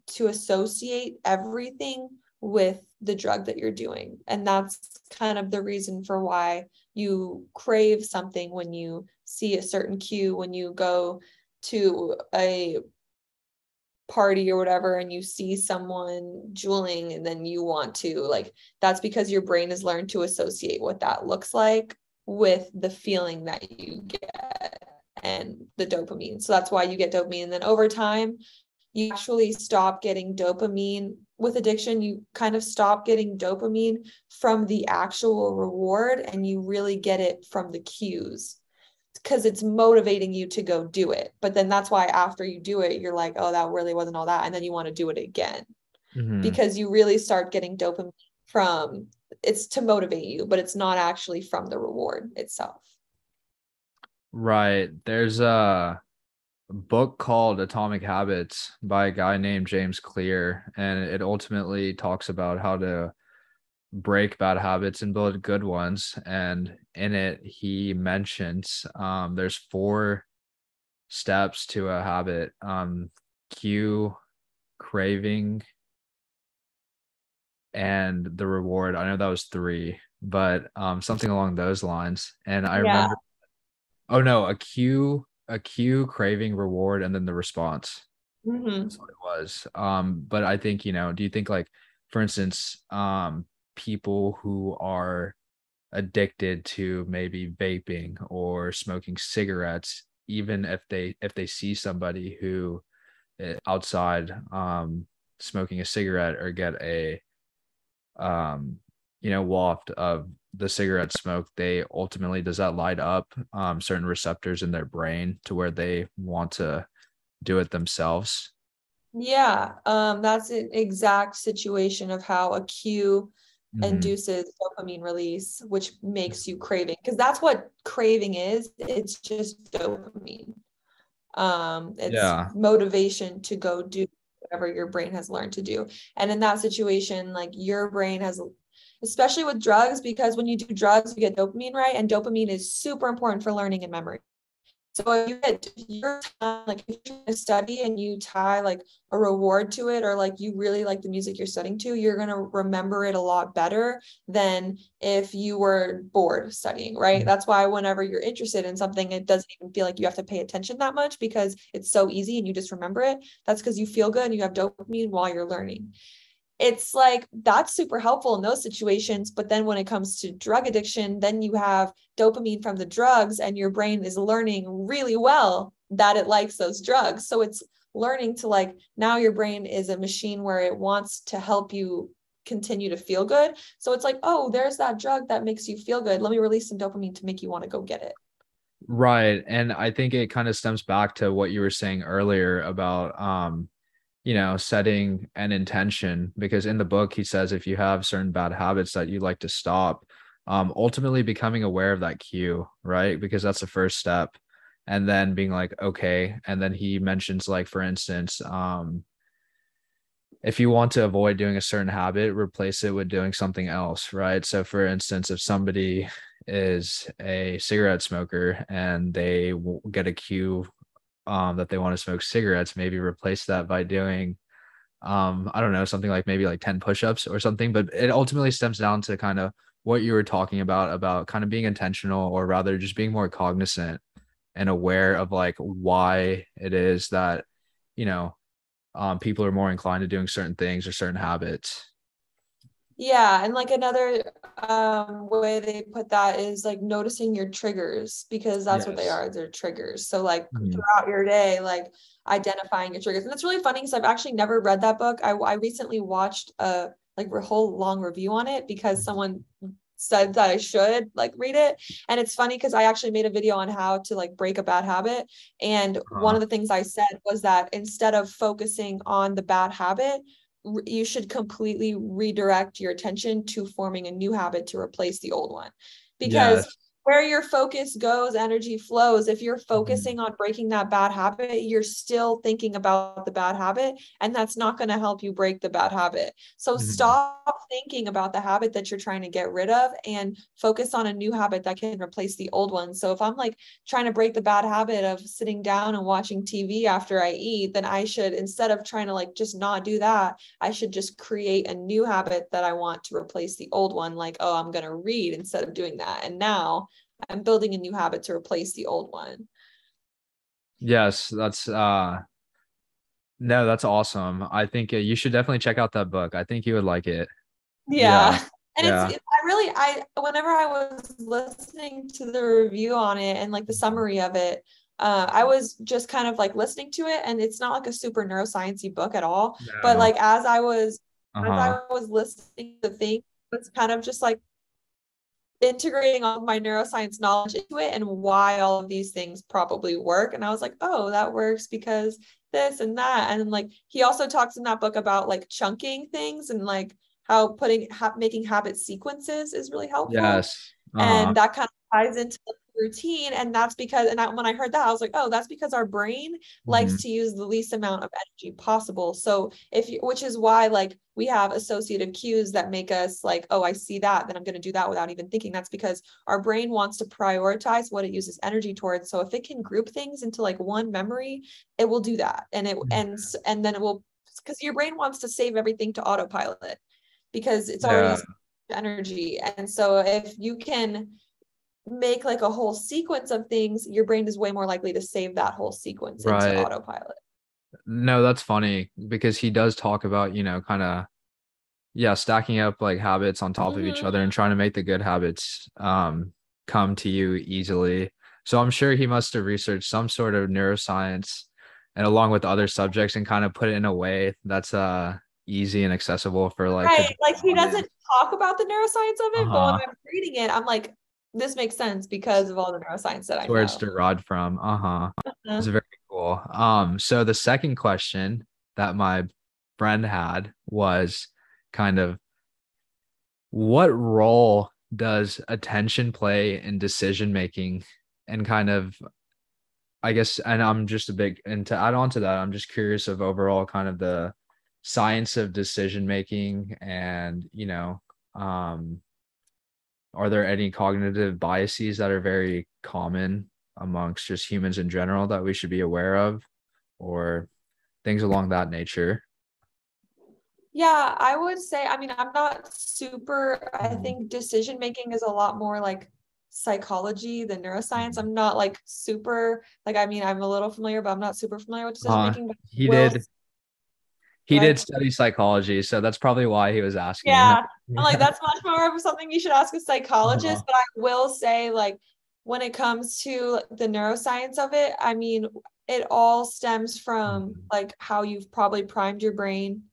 to associate everything with the drug that you're doing. And that's kind of the reason for why you crave something when you see a certain cue, when you go to a party or whatever, and you see someone juuling, and then you want to that's because your brain has learned to associate what that looks like with the feeling that you get and the dopamine. So that's why you get dopamine. And then over time, you actually stop getting dopamine with addiction. You kind of stop getting dopamine from the actual reward, and you really get it from the cues, because it's motivating you to go do it. But then that's why after you do it, you're like, oh, that really wasn't all that. And then you want to do it again, because you really start getting dopamine from, it's to motivate you, but it's not actually from the reward itself. Right. There's book called Atomic Habits by a guy named James Clear, and it ultimately talks about how to break bad habits and build good ones. And in it, he mentions there's 4 steps to a habit: cue, craving, and the reward. I know that was 3, but something along those lines. And I remember, oh no, a cue, craving, reward, and then the response. That's what it was. But I think, do you think for instance, people who are addicted to maybe vaping or smoking cigarettes, even if they see somebody who outside smoking a cigarette or get a waft of the cigarette smoke, they ultimately, does that light up certain receptors in their brain to where they want to do it themselves? Yeah, that's an exact situation of how a cue induces dopamine release, which makes you craving, because that's what craving is. It's just dopamine. It's motivation to go do whatever your brain has learned to do. And in that situation, your brain has, especially with drugs, because when you do drugs, you get dopamine, right? And dopamine is super important for learning and memory. So if you get your time, if you study and you tie a reward to it, or you really like the music you're studying to, you're going to remember it a lot better than if you were bored studying, right? Mm-hmm. That's why whenever you're interested in something, it doesn't even feel like you have to pay attention that much, because it's so easy and you just remember it. That's because you feel good and you have dopamine while you're learning. It's that's super helpful in those situations. But then when it comes to drug addiction, then you have dopamine from the drugs, and your brain is learning really well that it likes those drugs. So it's learning to now your brain is a machine where it wants to help you continue to feel good. So it's oh, there's that drug that makes you feel good. Let me release some dopamine to make you want to go get it. Right. And I think it kind of stems back to what you were saying earlier about you know, setting an intention, because in the book, he says, if you have certain bad habits that you like to stop, ultimately becoming aware of that cue, right? Because that's the first step. And then being like, okay. And then he mentions, like, for instance, if you want to avoid doing a certain habit, replace it with doing something else, right? So for instance, if somebody is a cigarette smoker and they get a cue that they want to smoke cigarettes, maybe replace that by doing, I don't know, something like maybe like 10 push-ups or something. But it ultimately stems down to kind of what you were talking about kind of being intentional, or rather just being more cognizant and aware of like why it is that, you know, people are more inclined to doing certain things or certain habits. Yeah. And like another way they put that is like noticing your triggers, because that's what they are. They're triggers. So like throughout your day, like identifying your triggers. And that's really funny because I've actually never read that book. I recently watched a like a whole long review on it because someone said that I should like read it. And it's funny because I actually made a video on how to like break a bad habit. And one of the things I said was that instead of focusing on the bad habit, you should completely redirect your attention to forming a new habit to replace the old one, because where your focus goes, energy flows. If you're focusing on breaking that bad habit, you're still thinking about the bad habit, and that's not going to help you break the bad habit. So stop thinking about the habit that you're trying to get rid of and focus on a new habit that can replace the old one. So if I'm like trying to break the bad habit of sitting down and watching TV after I eat, then I should, instead of trying to like just not do that, I should just create a new habit that I want to replace the old one. Like, oh, I'm going to read instead of doing that. And now I'm building a new habit to replace the old one. Yes, that's no, that's awesome. I think you should definitely check out that book. I think you would like it. Yeah. And it's I whenever I was listening to the review on it and like the summary of it, I was just kind of like listening to it, and it's not like a super neuroscience-y book at all. No. But like as I was listening to things, it's kind of just like integrating all of my neuroscience knowledge into it and why all of these things probably work. And I was like, oh, that works because this and that. And like, he also talks in that book about like chunking things and like how making habit sequences is really helpful. Yes. And that kind of ties into the routine. And that's because, when I heard that, I was like, oh, that's because our brain likes to use the least amount of energy possible. So which is why like we have associative cues that make us like, oh, I see that, then I'm going to do that without even thinking. That's because our brain wants to prioritize what it uses energy towards. So if it can group things into like one memory, it will do that. And and then it will, because your brain wants to save everything to autopilot because it's already energy. And so if you can make like a whole sequence of things, your brain is way more likely to save that whole sequence into autopilot. No, that's funny because he does talk about, you know, kind of, stacking up like habits on top of each other and trying to make the good habits come to you easily. So I'm sure he must have researched some sort of neuroscience and along with other subjects and kind of put it in a way that's easy and accessible for like, like he doesn't talk about the neuroscience of it, but when I'm reading it, I'm like, this makes sense because of all the neuroscience that I know. Where it's derived from. It's very cool. So the second question that my friend had was kind of, what role does attention play in decision-making? And kind of, I guess, and I'm just to add on to that, I'm just curious of overall kind of the science of decision-making and, you know, are there any cognitive biases that are very common amongst just humans in general that we should be aware of, or things along that nature? Yeah, I would say, I'm not super, I think decision-making is a lot more like psychology than neuroscience. I'm not like super, I'm a little familiar, but I'm not super familiar with decision-making. He did study psychology, so that's probably why he was asking. Yeah, I'm like, that's much more of something you should ask a psychologist, but I will say, like, when it comes to the neuroscience of it, it all stems from, like, how you've probably primed your brain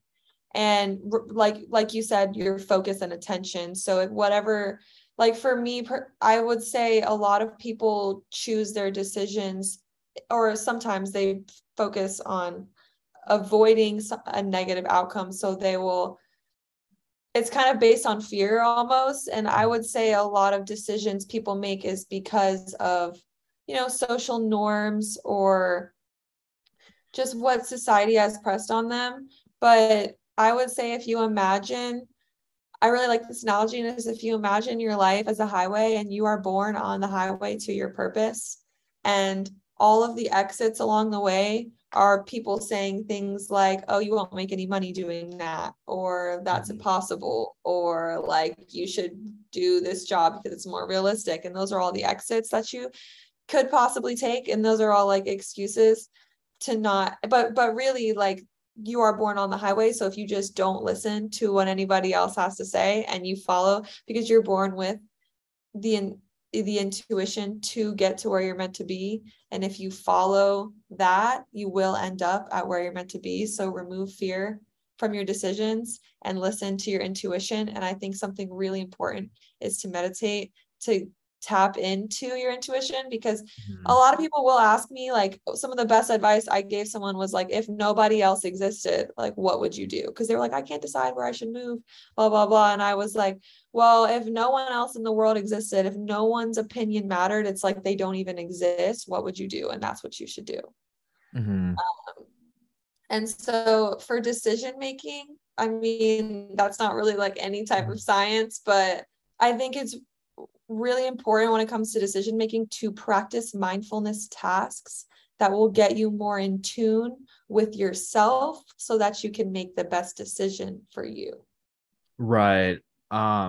and, like you said, your focus and attention. So whatever, like, for me, I would say a lot of people choose their decisions, or sometimes they focus on avoiding a negative outcome. So they will, it's kind of based on fear almost. And I would say a lot of decisions people make is because of, you know, social norms or just what society has pressed on them. But I would say if you imagine, I really like this analogy, and is if you imagine your life as a highway and you are born on the highway to your purpose, and all of the exits along the way are people saying things like, oh, you won't make any money doing that, or that's impossible, or like you should do this job because it's more realistic. And those are all the exits that you could possibly take. And those are all like excuses to not, but really, like, you are born on the highway. So if you just don't listen to what anybody else has to say and you follow, because you're born with the intuition to get to where you're meant to be. And if you follow that, you will end up at where you're meant to be. So remove fear from your decisions and listen to your intuition. And I think something really important is to meditate, to tap into your intuition, because a lot of people will ask me, like, some of the best advice I gave someone was like, if nobody else existed, like, what would you do? Because they were like, I can't decide where I should move, blah, blah, blah. And I was like, well, if no one else in the world existed, if no one's opinion mattered, it's like they don't even exist, what would you do? And that's what you should do. And so for decision making, I mean, that's not really like any type of science, but I think it's really important when it comes to decision making to practice mindfulness tasks that will get you more in tune with yourself so that you can make the best decision for you. Right. I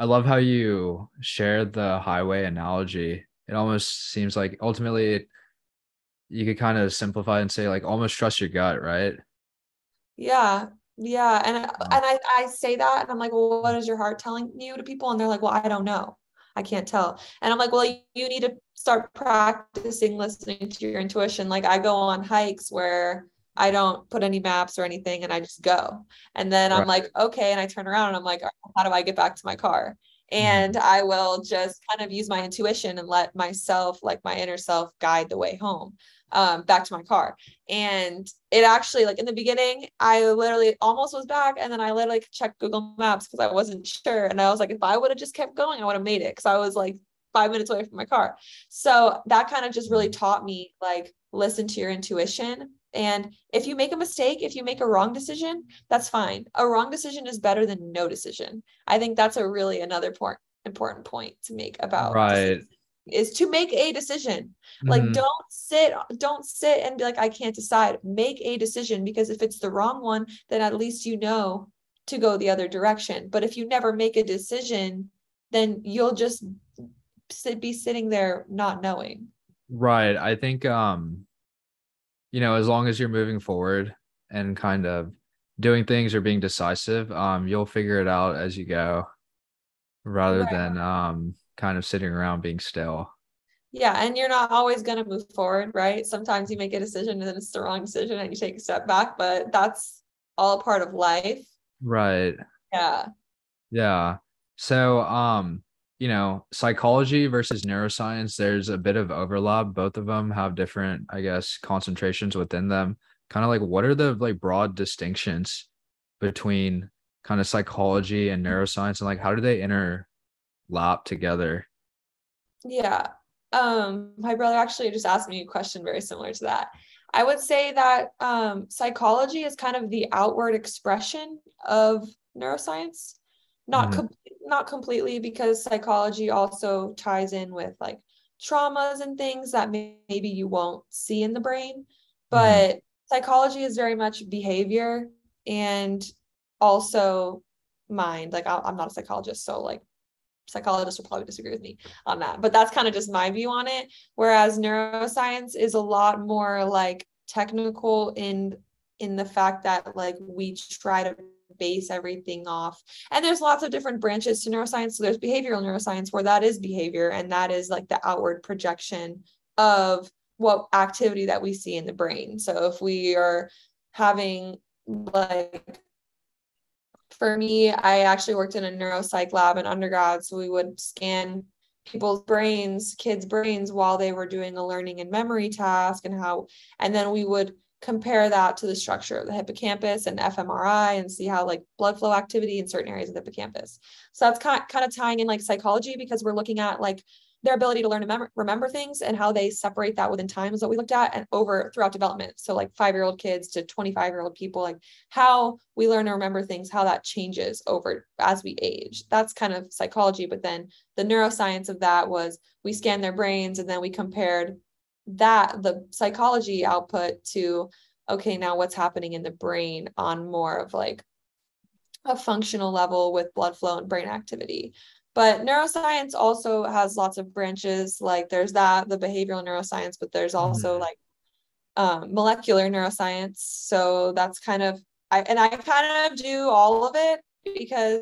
love how you shared the highway analogy. It almost seems like ultimately you could kind of simplify and say, like, almost trust your gut, right? Yeah. Yeah. And I say that, and I'm like, well, what is your heart telling you to people? And they're like, well, I don't know. I can't tell. And I'm like, well, you need to start practicing listening to your intuition. Like, I go on hikes where I don't put any maps or anything, and I just go. And then I'm like, okay. And I turn around and I'm like, how do I get back to my car? And I will just kind of use my intuition and let myself, like my inner self, guide the way home, back to my car. And it actually, like, in the beginning, I literally almost was back. And then I literally checked Google Maps because I wasn't sure. And I was like, if I would have just kept going, I would have made it, because I was like 5 minutes away from my car. So that kind of just really taught me, like, listen to your intuition. And if you make a mistake, if you make a wrong decision, that's fine. A wrong decision is better than no decision. I think that's a really another important point to make about decisions, is to make a decision. Like, don't sit and be like, I can't decide. Make a decision, because if it's the wrong one, then at least you know to go the other direction. But if you never make a decision, then you'll just be sitting there not knowing. Right. I think, you know, as long as you're moving forward and kind of doing things or being decisive, you'll figure it out as you go, rather than kind of sitting around being still. Yeah. And you're not always going to move forward, right? Sometimes you make a decision and then it's the wrong decision and you take a step back, but that's all part of life. Right. Yeah. Yeah. So, you know, psychology versus neuroscience, there's a bit of overlap. Both of them have different, I guess, concentrations within them. Kind of like, what are the, like, broad distinctions between kind of psychology and neuroscience, and like, how do they interlap together? Yeah. My brother actually just asked me a question very similar to that. I would say that psychology is kind of the outward expression of neuroscience. Not completely, because psychology also ties in with, like, traumas and things that maybe you won't see in the brain, but psychology is very much behavior and also mind. Like, I'm not a psychologist, so, like, psychologists will probably disagree with me on that, but that's kind of just my view on it. Whereas neuroscience is a lot more, like, technical in the fact that, like, we try to base everything off, and there's lots of different branches to neuroscience. So there's behavioral neuroscience, where that is behavior, and that is, like, the outward projection of what activity that we see in the brain. So if we are having, like, for me, I actually worked in a neuropsych lab in undergrad, so we would scan kids' brains while they were doing a learning and memory task, and then we would compare that to the structure of the hippocampus and fMRI and see how like blood flow activity in certain areas of the hippocampus. So that's kind of tying in like psychology, because we're looking at like their ability to learn and remember things and how they separate that within time is what we looked at, and over throughout development. So like 5-year-old kids to 25-year-old people, like how we learn and remember things, how that changes over as we age. That's kind of psychology. But then the neuroscience of that was we scanned their brains and then we compared that, the psychology output, to, okay, now what's happening in the brain on more of like a functional level with blood flow and brain activity. But neuroscience also has lots of branches. Like there's that, the behavioral neuroscience, but there's also like molecular neuroscience. So that's kind of, I kind of do all of it because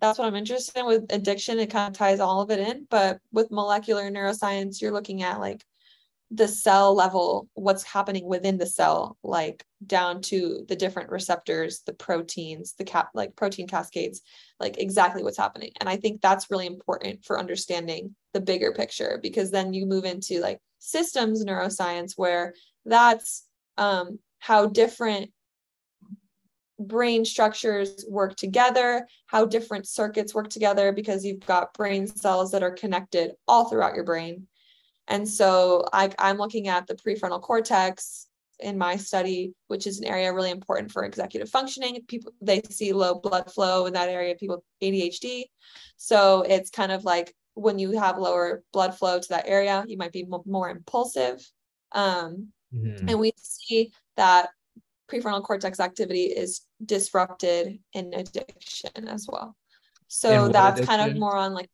that's what I'm interested in. With addiction, it kind of ties all of it in. But with molecular neuroscience, you're looking at like the cell level, what's happening within the cell, like down to the different receptors, the proteins, the protein cascades, like exactly what's happening. And I think that's really important for understanding the bigger picture, because then you move into like systems neuroscience, where that's how different brain structures work together, how different circuits work together, because you've got brain cells that are connected all throughout your brain. And so I'm looking at the prefrontal cortex in my study, which is an area really important for executive functioning. People, they see low blood flow in that area, people with ADHD. So it's kind of like when you have lower blood flow to that area, you might be more impulsive. And we see that prefrontal cortex activity is disrupted in addiction as well. So that's addiction? Kind of more on like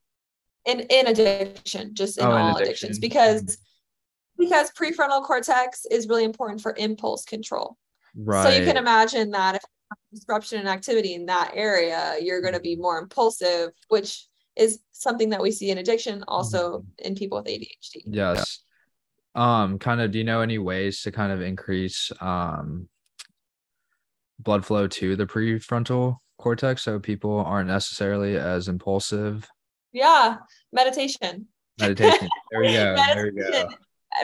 in addiction, just in all addictions, because prefrontal cortex is really important for impulse control. Right. So you can imagine that if disruption and activity in that area, you're going to be more impulsive, which is something that we see in addiction, also in people with ADHD. Yes. Kind of, do you know any ways to kind of increase blood flow to the prefrontal cortex so people aren't necessarily as impulsive? Yeah. Meditation. There we go.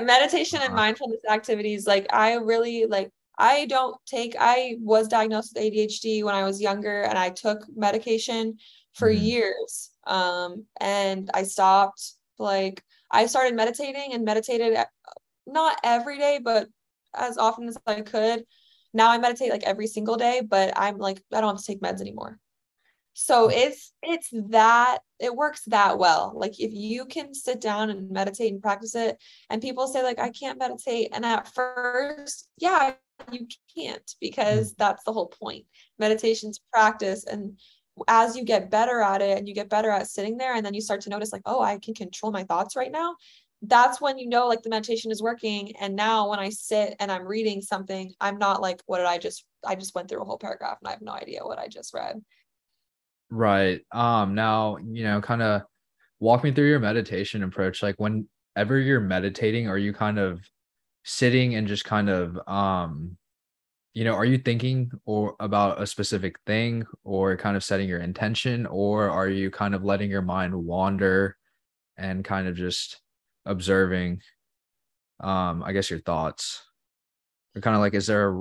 Meditation and mindfulness activities. Like I was diagnosed with ADHD when I was younger, and I took medication for years. And I stopped, like I started meditating and meditated not every day, but as often as I could. Now I meditate like every single day, but I'm like, I don't have to take meds anymore. So it's that, it works that well. Like if you can sit down and meditate and practice it, and people say like, I can't meditate. And at first, yeah, you can't, because that's the whole point. Meditation's practice. And as you get better at it and you get better at sitting there, and then you start to notice like, oh, I can control my thoughts right now. That's when you know like the meditation is working. And now when I sit and I'm reading something, I'm not like, what did I just went through a whole paragraph and I have no idea what I just read. Right. Now, you know, kind of walk me through your meditation approach. Like whenever you're meditating, are you kind of sitting and just kind of, you know, are you thinking or about a specific thing, or kind of setting your intention, or are you kind of letting your mind wander and kind of just observing, I guess, your thoughts? Or kind of like, is there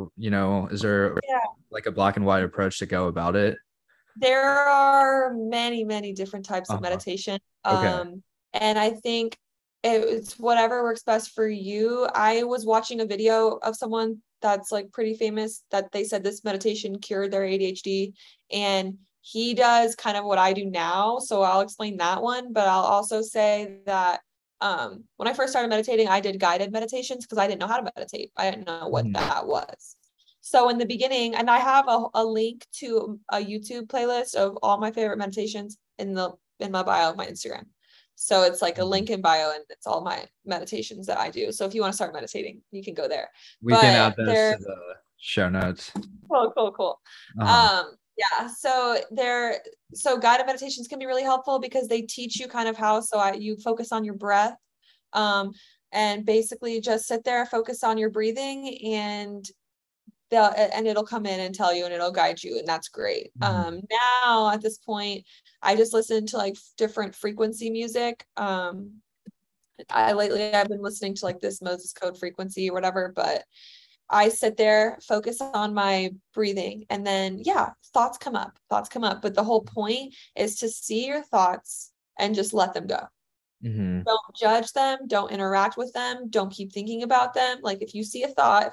like a black and white approach to go about it? There are many, many different types of meditation. And I think it's whatever works best for you. I was watching a video of someone that's like pretty famous, that they said this meditation cured their ADHD. And he does kind of what I do now. So I'll explain that one, but I'll also say that when I first started meditating, I did guided meditations because I didn't know how to meditate. I didn't know what that was. So in the beginning, and I have a link to a YouTube playlist of all my favorite meditations in my bio of my Instagram. So it's like a link in bio, and it's all my meditations that I do. So if you want to start meditating, you can go there. We can add those to the show notes. Cool. So guided meditations can be really helpful because they teach you kind of how, you focus on your breath, and basically just sit there, focus on your breathing, and it'll come in and tell you, and it'll guide you. And that's great. Now at this point, I just listen to like different frequency music. Lately I've been listening to like this Moses Code frequency or whatever, but I sit there, focus on my breathing, and then, yeah, thoughts come up. But the whole point is to see your thoughts and just let them go. Mm-hmm. Don't judge them. Don't interact with them. Don't keep thinking about them. Like if you have a thought,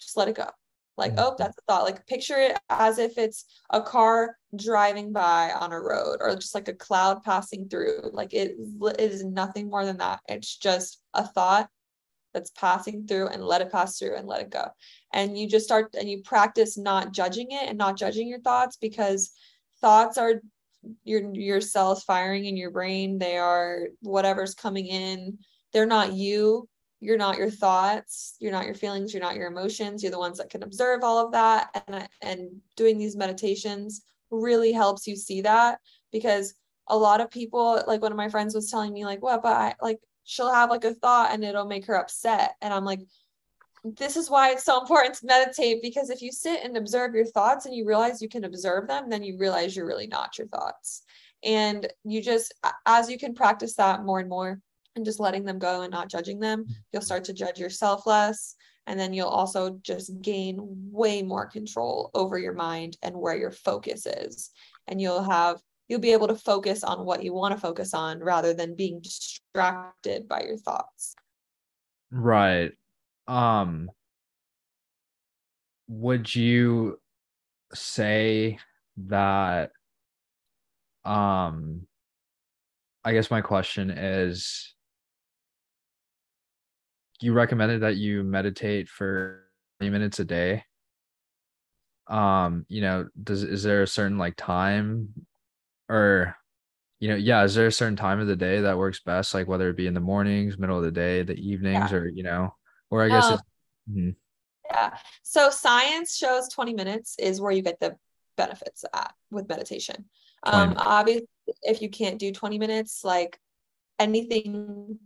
just let it go. Like, oh, that's a thought. Like picture it as if it's a car driving by on a road or just like a cloud passing through. Like it is nothing more than that. It's just a thought that's passing through, and let it pass through and let it go. And you just start and you practice not judging it and not judging your thoughts, because thoughts are your cells firing in your brain. They are whatever's coming in. They're not you. You're not your thoughts, you're not your feelings, you're not your emotions, you're the ones that can observe all of that. And doing these meditations really helps you see that, because a lot of people, like one of my friends was telling me like, well, but I like, she'll have like a thought and it'll make her upset. And I'm like, this is why it's so important to meditate, because if you sit and observe your thoughts and you realize you can observe them, then you realize you're really not your thoughts. And you just, as you can practice that more and more, and just letting them go and not judging them, you'll start to judge yourself less. And then you'll also just gain way more control over your mind and where your focus is. And you'll be able to focus on what you want to focus on rather than being distracted by your thoughts. Right. Would you say that, I guess my question is, you recommended that you meditate for 20 minutes a day. Is there a certain like time or, is there a certain time of the day that works best? Like whether it be in the mornings, middle of the day, the evenings, yeah. or I guess. So science shows 20 minutes is where you get the benefits at with meditation. Obviously if you can't do 20 minutes, like anything,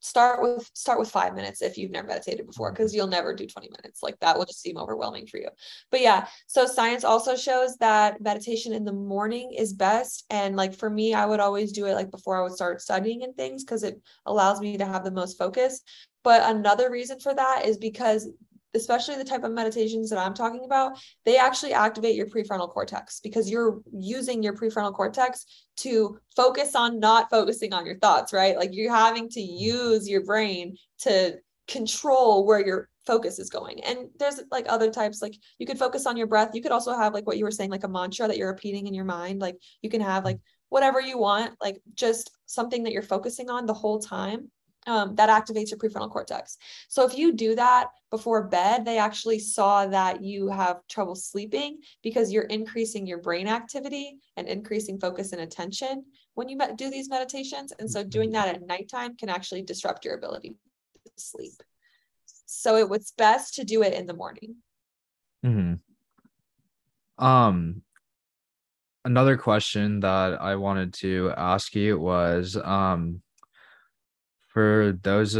start with 5 minutes if you've never meditated before, because you'll never do 20 minutes. Like that will just seem overwhelming for you. But yeah, so science also shows that meditation in the morning is best. And like for me, I would always do it like before I would start studying and things, because it allows me to have the most focus. But another reason for that is because especially the type of meditations that I'm talking about, they actually activate your prefrontal cortex, because you're using your prefrontal cortex to focus on not focusing on your thoughts, right? Like you're having to use your brain to control where your focus is going. And there's like other types, like you could focus on your breath. You could also have like what you were saying, like a mantra that you're repeating in your mind. Like you can have like whatever you want, like just something that you're focusing on the whole time. That activates your prefrontal cortex. So if you do that before bed, they actually saw that you have trouble sleeping because you're increasing your brain activity and increasing focus and attention when you do these meditations. And so doing that at nighttime can actually disrupt your ability to sleep. So it was best to do it in the morning. Mm-hmm. Another question that I wanted to ask you was, For those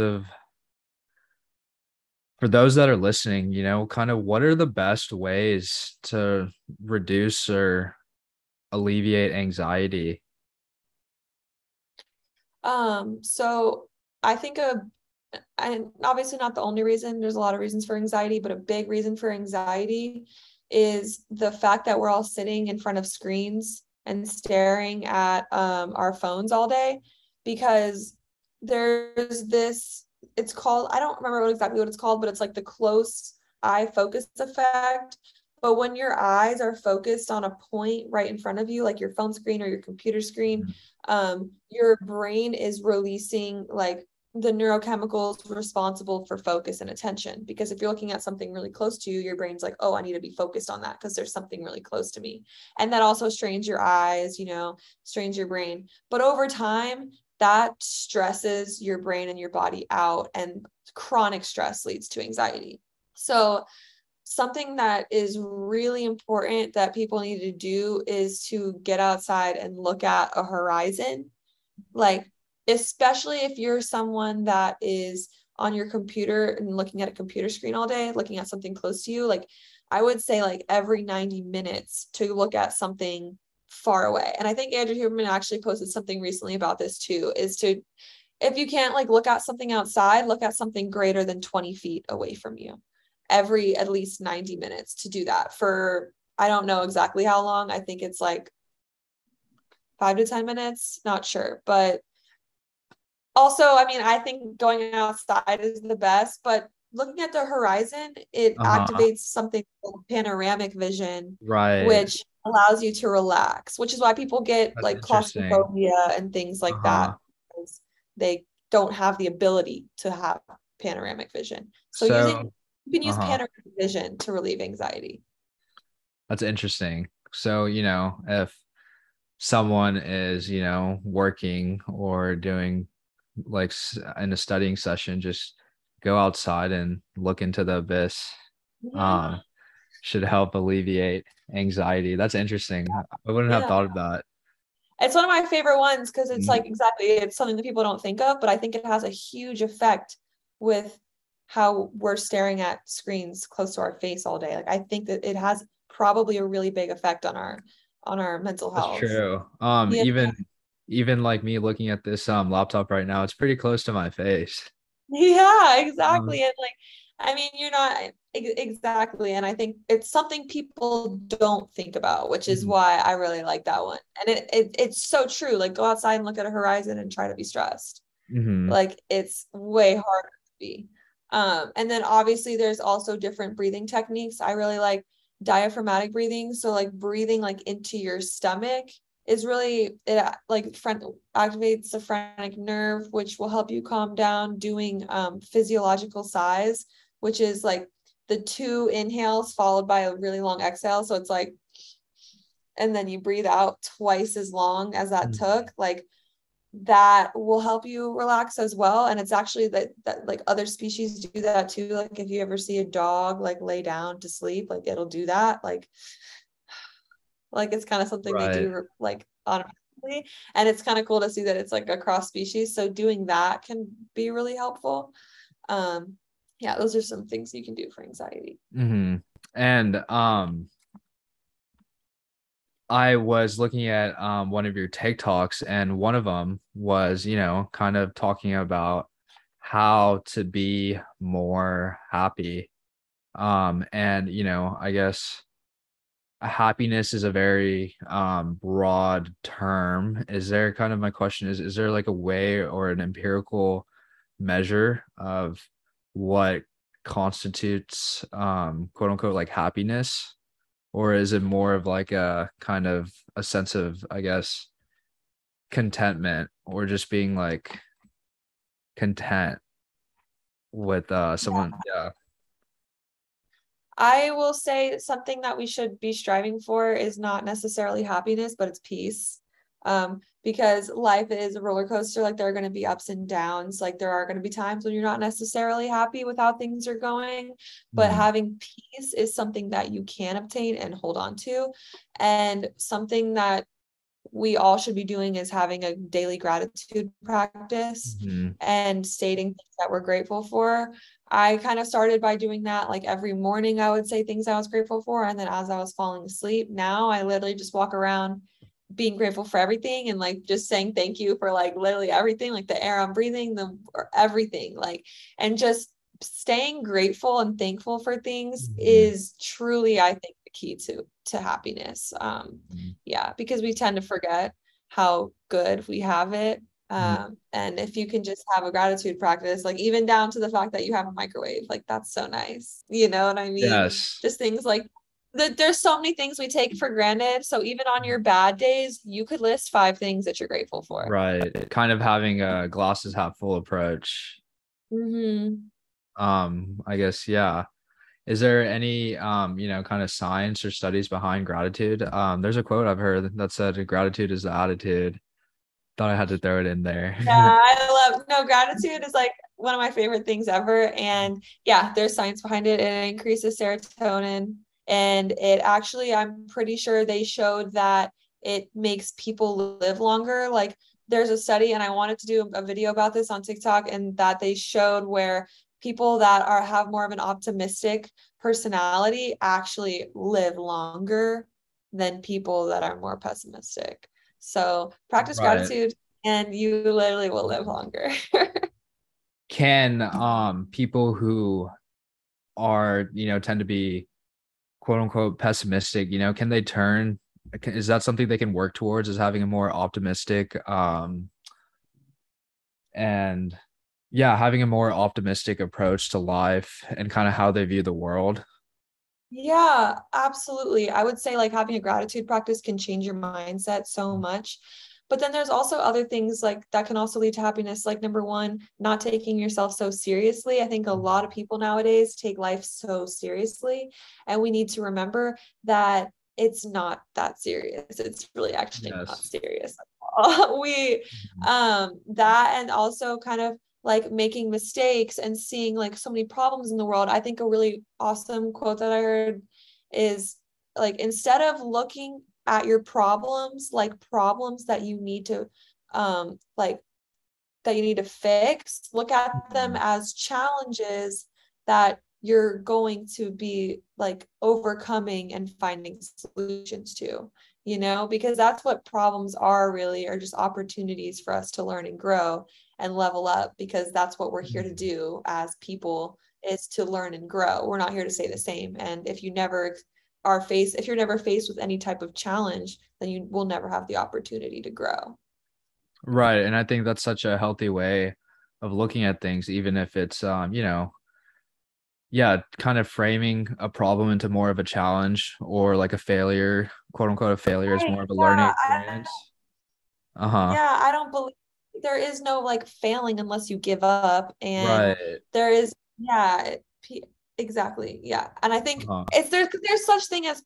that are listening, kind of what are the best ways to reduce or alleviate anxiety? So I think and obviously not the only reason, there's a lot of reasons for anxiety, but a big reason for anxiety is the fact that we're all sitting in front of screens and staring at our phones all day, because there's this, it's called, I don't remember exactly what it's called, but it's like the close eye focus effect. But when your eyes are focused on a point right in front of you, like your phone screen or your computer screen, your brain is releasing like the neurochemicals responsible for focus and attention. Because if you're looking at something really close to you, your brain's like, oh, I need to be focused on that because there's something really close to me. And that also strains your eyes, strains your brain. But over time, that stresses your brain and your body out, and chronic stress leads to anxiety. So something that is really important that people need to do is to get outside and look at a horizon. Like, especially if you're someone that is on your computer and looking at a computer screen all day, looking at something close to you, like I would say like every 90 minutes to look at something far away. And I think Andrew Huberman actually posted something recently about this too, is to If you can't like look at something outside, look at something greater than 20 feet away from you every at least 90 minutes to do that for, I don't know exactly how long. I think it's like 5 to 10 minutes, not sure. But also, I mean, I think going outside is the best, but looking at the horizon, it activates something called panoramic vision, right, which allows you to relax, which is why people get that's like claustrophobia and things like that, because they don't have the ability to have panoramic vision. So you can use panoramic vision to relieve anxiety. That's interesting. So, you know, if someone is, you know, working or doing like in a studying session, just go outside and look into the abyss. Should help alleviate anxiety. That's interesting. I wouldn't have thought of that. It's one of my favorite ones because it's like exactly, it's something that people don't think of, but I think it has a huge effect with how we're staring at screens close to our face all day. Like I think that it has probably a really big effect on our mental health. That's true. Even like me looking at this laptop right now, it's pretty close to my face. Yeah, exactly. And like, I mean, you're not exactly. And I think it's something people don't think about, which is why I really like that one. And it's so true. Like go outside and look at a horizon and try to be stressed. Like it's way harder to be. And then obviously there's also different breathing techniques. I really like diaphragmatic breathing. So like breathing like into your stomach is really, it like activates the phrenic nerve, which will help you calm down. Doing physiological sighs, which is like the 2 inhales followed by a really long exhale. So it's like, and then you breathe out twice as long as that took. Like that will help you relax as well. And it's actually that like other species do that too. Like if you ever see a dog, like lay down to sleep, like it'll do that. Like it's kind of something they do like automatically. And it's kind of cool to see that it's like across species. So doing that can be really helpful. Yeah, those are some things you can do for anxiety. And I was looking at one of your TikToks, and one of them was, you know, kind of talking about how to be more happy. And, you know, I guess happiness is a very broad term. Is there kind of, my question is there like a way or an empirical measure of what constitutes quote unquote like happiness? Or is it more of like a kind of a sense of, I guess, contentment, or just being like content with someone? Yeah. I will say something that we should be striving for is not necessarily happiness, but it's peace. Because life is a roller coaster. Like there are going to be ups and downs. Like there are going to be times when you're not necessarily happy with how things are going, but having peace is something that you can obtain and hold on to. And something that we all should be doing is having a daily gratitude practice and stating things that we're grateful for. I kind of started by doing that. Like every morning I would say things I was grateful for. And then as I was falling asleep, now I literally just walk around being grateful for everything. And like, just saying thank you for like literally everything, like the air I'm breathing, everything, like, and just staying grateful and thankful for things is truly, I think, the key to happiness. Yeah, because we tend to forget how good we have it. And if you can just have a gratitude practice, like even down to the fact that you have a microwave, like that's so nice. You know what I mean? Yes. Just things like that. There's so many things we take for granted. So even on your bad days, you could list 5 things that you're grateful for. Right. Kind of having a glasses half full approach. I guess. Yeah. Is there any, you know, kind of science or studies behind gratitude? There's a quote I've heard that said, gratitude is the attitude. Thought I had to throw it in there. Yeah, I love, no, gratitude is like one of my favorite things ever. And yeah, there's science behind it. It increases serotonin, and it actually, I'm pretty sure they showed that it makes people live longer. Like there's a study, and I wanted to do a video about this on TikTok, and that they showed where people that have more of an optimistic personality actually live longer than people that are more pessimistic. So practice gratitude and you literally will live longer. Can people who are, tend to be quote unquote pessimistic, can they turn, is that something they can work towards, is having a more optimistic having a more optimistic approach to life and kind of how they view the world? Yeah, absolutely. I would say having a gratitude practice can change your mindset so much. But then there's also other things that can also lead to happiness. Number one, not taking yourself so seriously. I think a lot of people nowadays take life so seriously, and we need to remember that it's not that serious. It's really actually not serious at all. That, and also kind of making mistakes and seeing so many problems in the world. I think a really awesome quote that I heard is instead of looking at your problems problems that you need to fix, look at them as challenges that you're going to be overcoming and finding solutions to, because that's what problems are just opportunities for us to learn and grow and level up, because that's what we're here to do as people, is to learn and grow. We're not here to stay the same. And if you never are faced, if you're never faced with any type of challenge, then you will never have the opportunity to grow. Right. And I think that's such a healthy way of looking at things, even if it's, kind of framing a problem into more of a challenge or a failure, quote unquote, a failure is more of a learning experience. Yeah, I don't believe there is no failing unless you give up. And there is, exactly. Yeah. And I think there's such thing as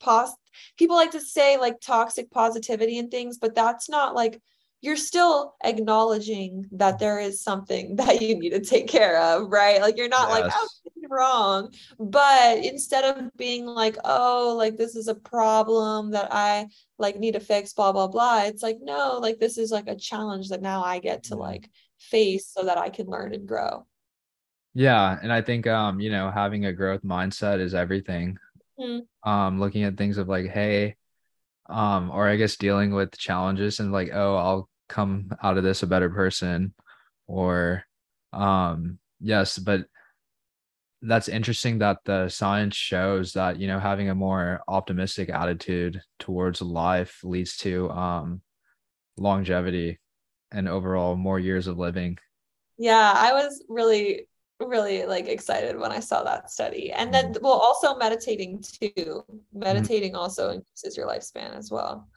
people like to say toxic positivity and things, but that's not you're still acknowledging that there is something that you need to take care of, right? You're not wrong, but instead of being this is a problem that I need to fix, blah, blah, blah. It's no, this is a challenge that now I get to face so that I can learn and grow. Yeah. And I think, having a growth mindset is everything. Mm-hmm. Looking at things of hey, or I guess dealing with challenges and oh, I'll come out of this a better person, or yes. But that's interesting that the science shows that, having a more optimistic attitude towards life leads to longevity and overall more years of living. Yeah, I was really, really excited when I saw that study. And then, also meditating too. Meditating also increases your lifespan as well.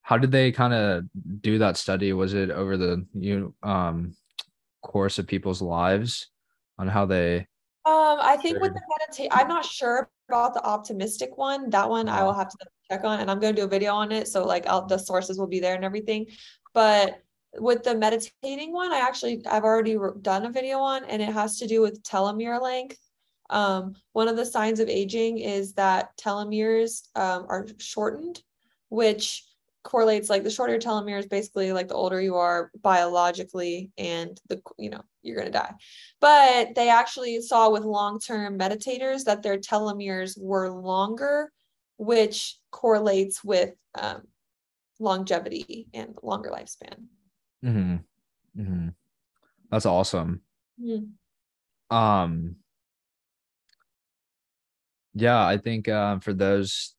How did they kind of do that study? Was it over the course of people's lives on how they... I think with the I'm not sure about the optimistic one. That one I will have to check on, and I'm going to do a video on it. So the sources will be there and everything. But with the meditating one, I've already done a video on, and it has to do with telomere length. One of the signs of aging is that telomeres are shortened, which correlates the shorter telomeres, basically the older you are biologically, and you're going to die. But they actually saw with long-term meditators that their telomeres were longer, which correlates with longevity and longer lifespan. Mm-hmm. Mm-hmm. That's awesome. Mm-hmm. I think for those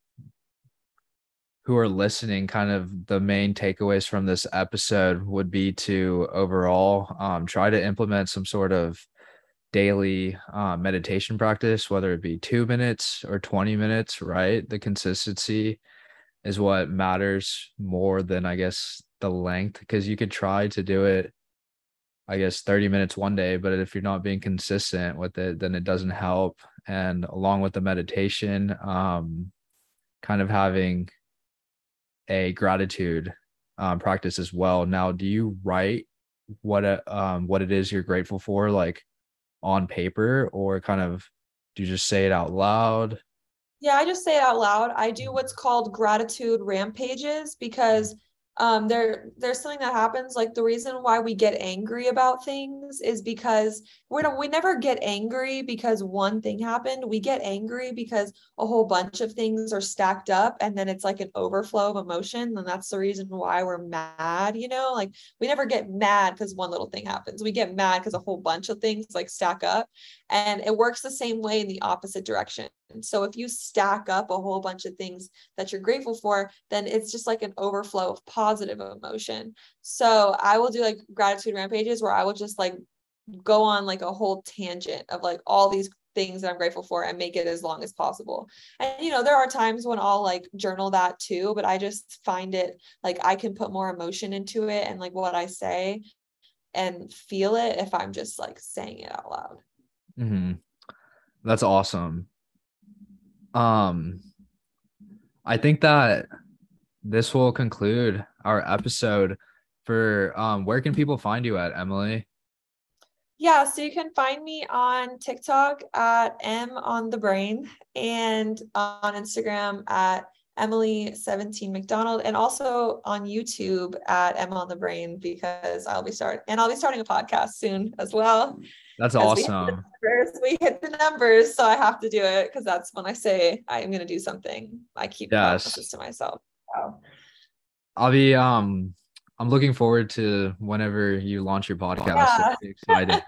who are listening, kind of the main takeaways from this episode would be to overall try to implement some sort of daily meditation practice, whether it be 2 minutes or 20 minutes, right? The consistency is what matters more than, I guess, the length, because you could try to do it, I guess, 30 minutes one day, but if you're not being consistent with it, then it doesn't help. And along with the meditation, kind of having a gratitude practice as well. Now, do you write what it is you're grateful for, on paper, or kind of do you just say it out loud? Yeah, I just say it out loud. I do what's called gratitude rampages, because There's something that happens. Like, the reason why we get angry about things is because we never get angry because one thing happened. We get angry because a whole bunch of things are stacked up, and then it's like an overflow of emotion. And that's the reason why we're mad, you know, like we never get mad because one little thing happens. We get mad because a whole bunch of things like stack up, and it works the same way in the opposite direction. So if you stack up a whole bunch of things that you're grateful for, then it's just like an overflow of positive emotion. So I will do like gratitude rampages where I will just like go on like a whole tangent of like all these things that I'm grateful for and make it as long as possible. And, you know, there are times when I'll like journal that too, but I just find it like I can put more emotion into it and like what I say and feel it if I'm just like saying it out loud. Mm-hmm. That's awesome. I think that this will conclude our episode for, where can people find you at, Emily? Yeah. So you can find me on TikTok at M on the Brain, and on Instagram at Emily17McDonald, and also on YouTube at M on the Brain, because I'll be starting a podcast soon as well. That's awesome. We hit the numbers, so I have to do it, because that's when I say I'm going to do something. I keep promises to myself. So. I'll be I'm looking forward to whenever you launch your podcast. Yeah. It'll be exciting.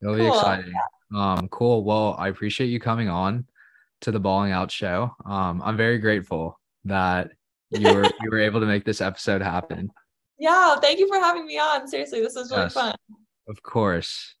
It'll be exciting. Yeah. Cool. Well, I appreciate you coming on to the Balling Out Show. I'm very grateful that you were able to make this episode happen. Yeah, thank you for having me on. Seriously, this was really fun. Of course.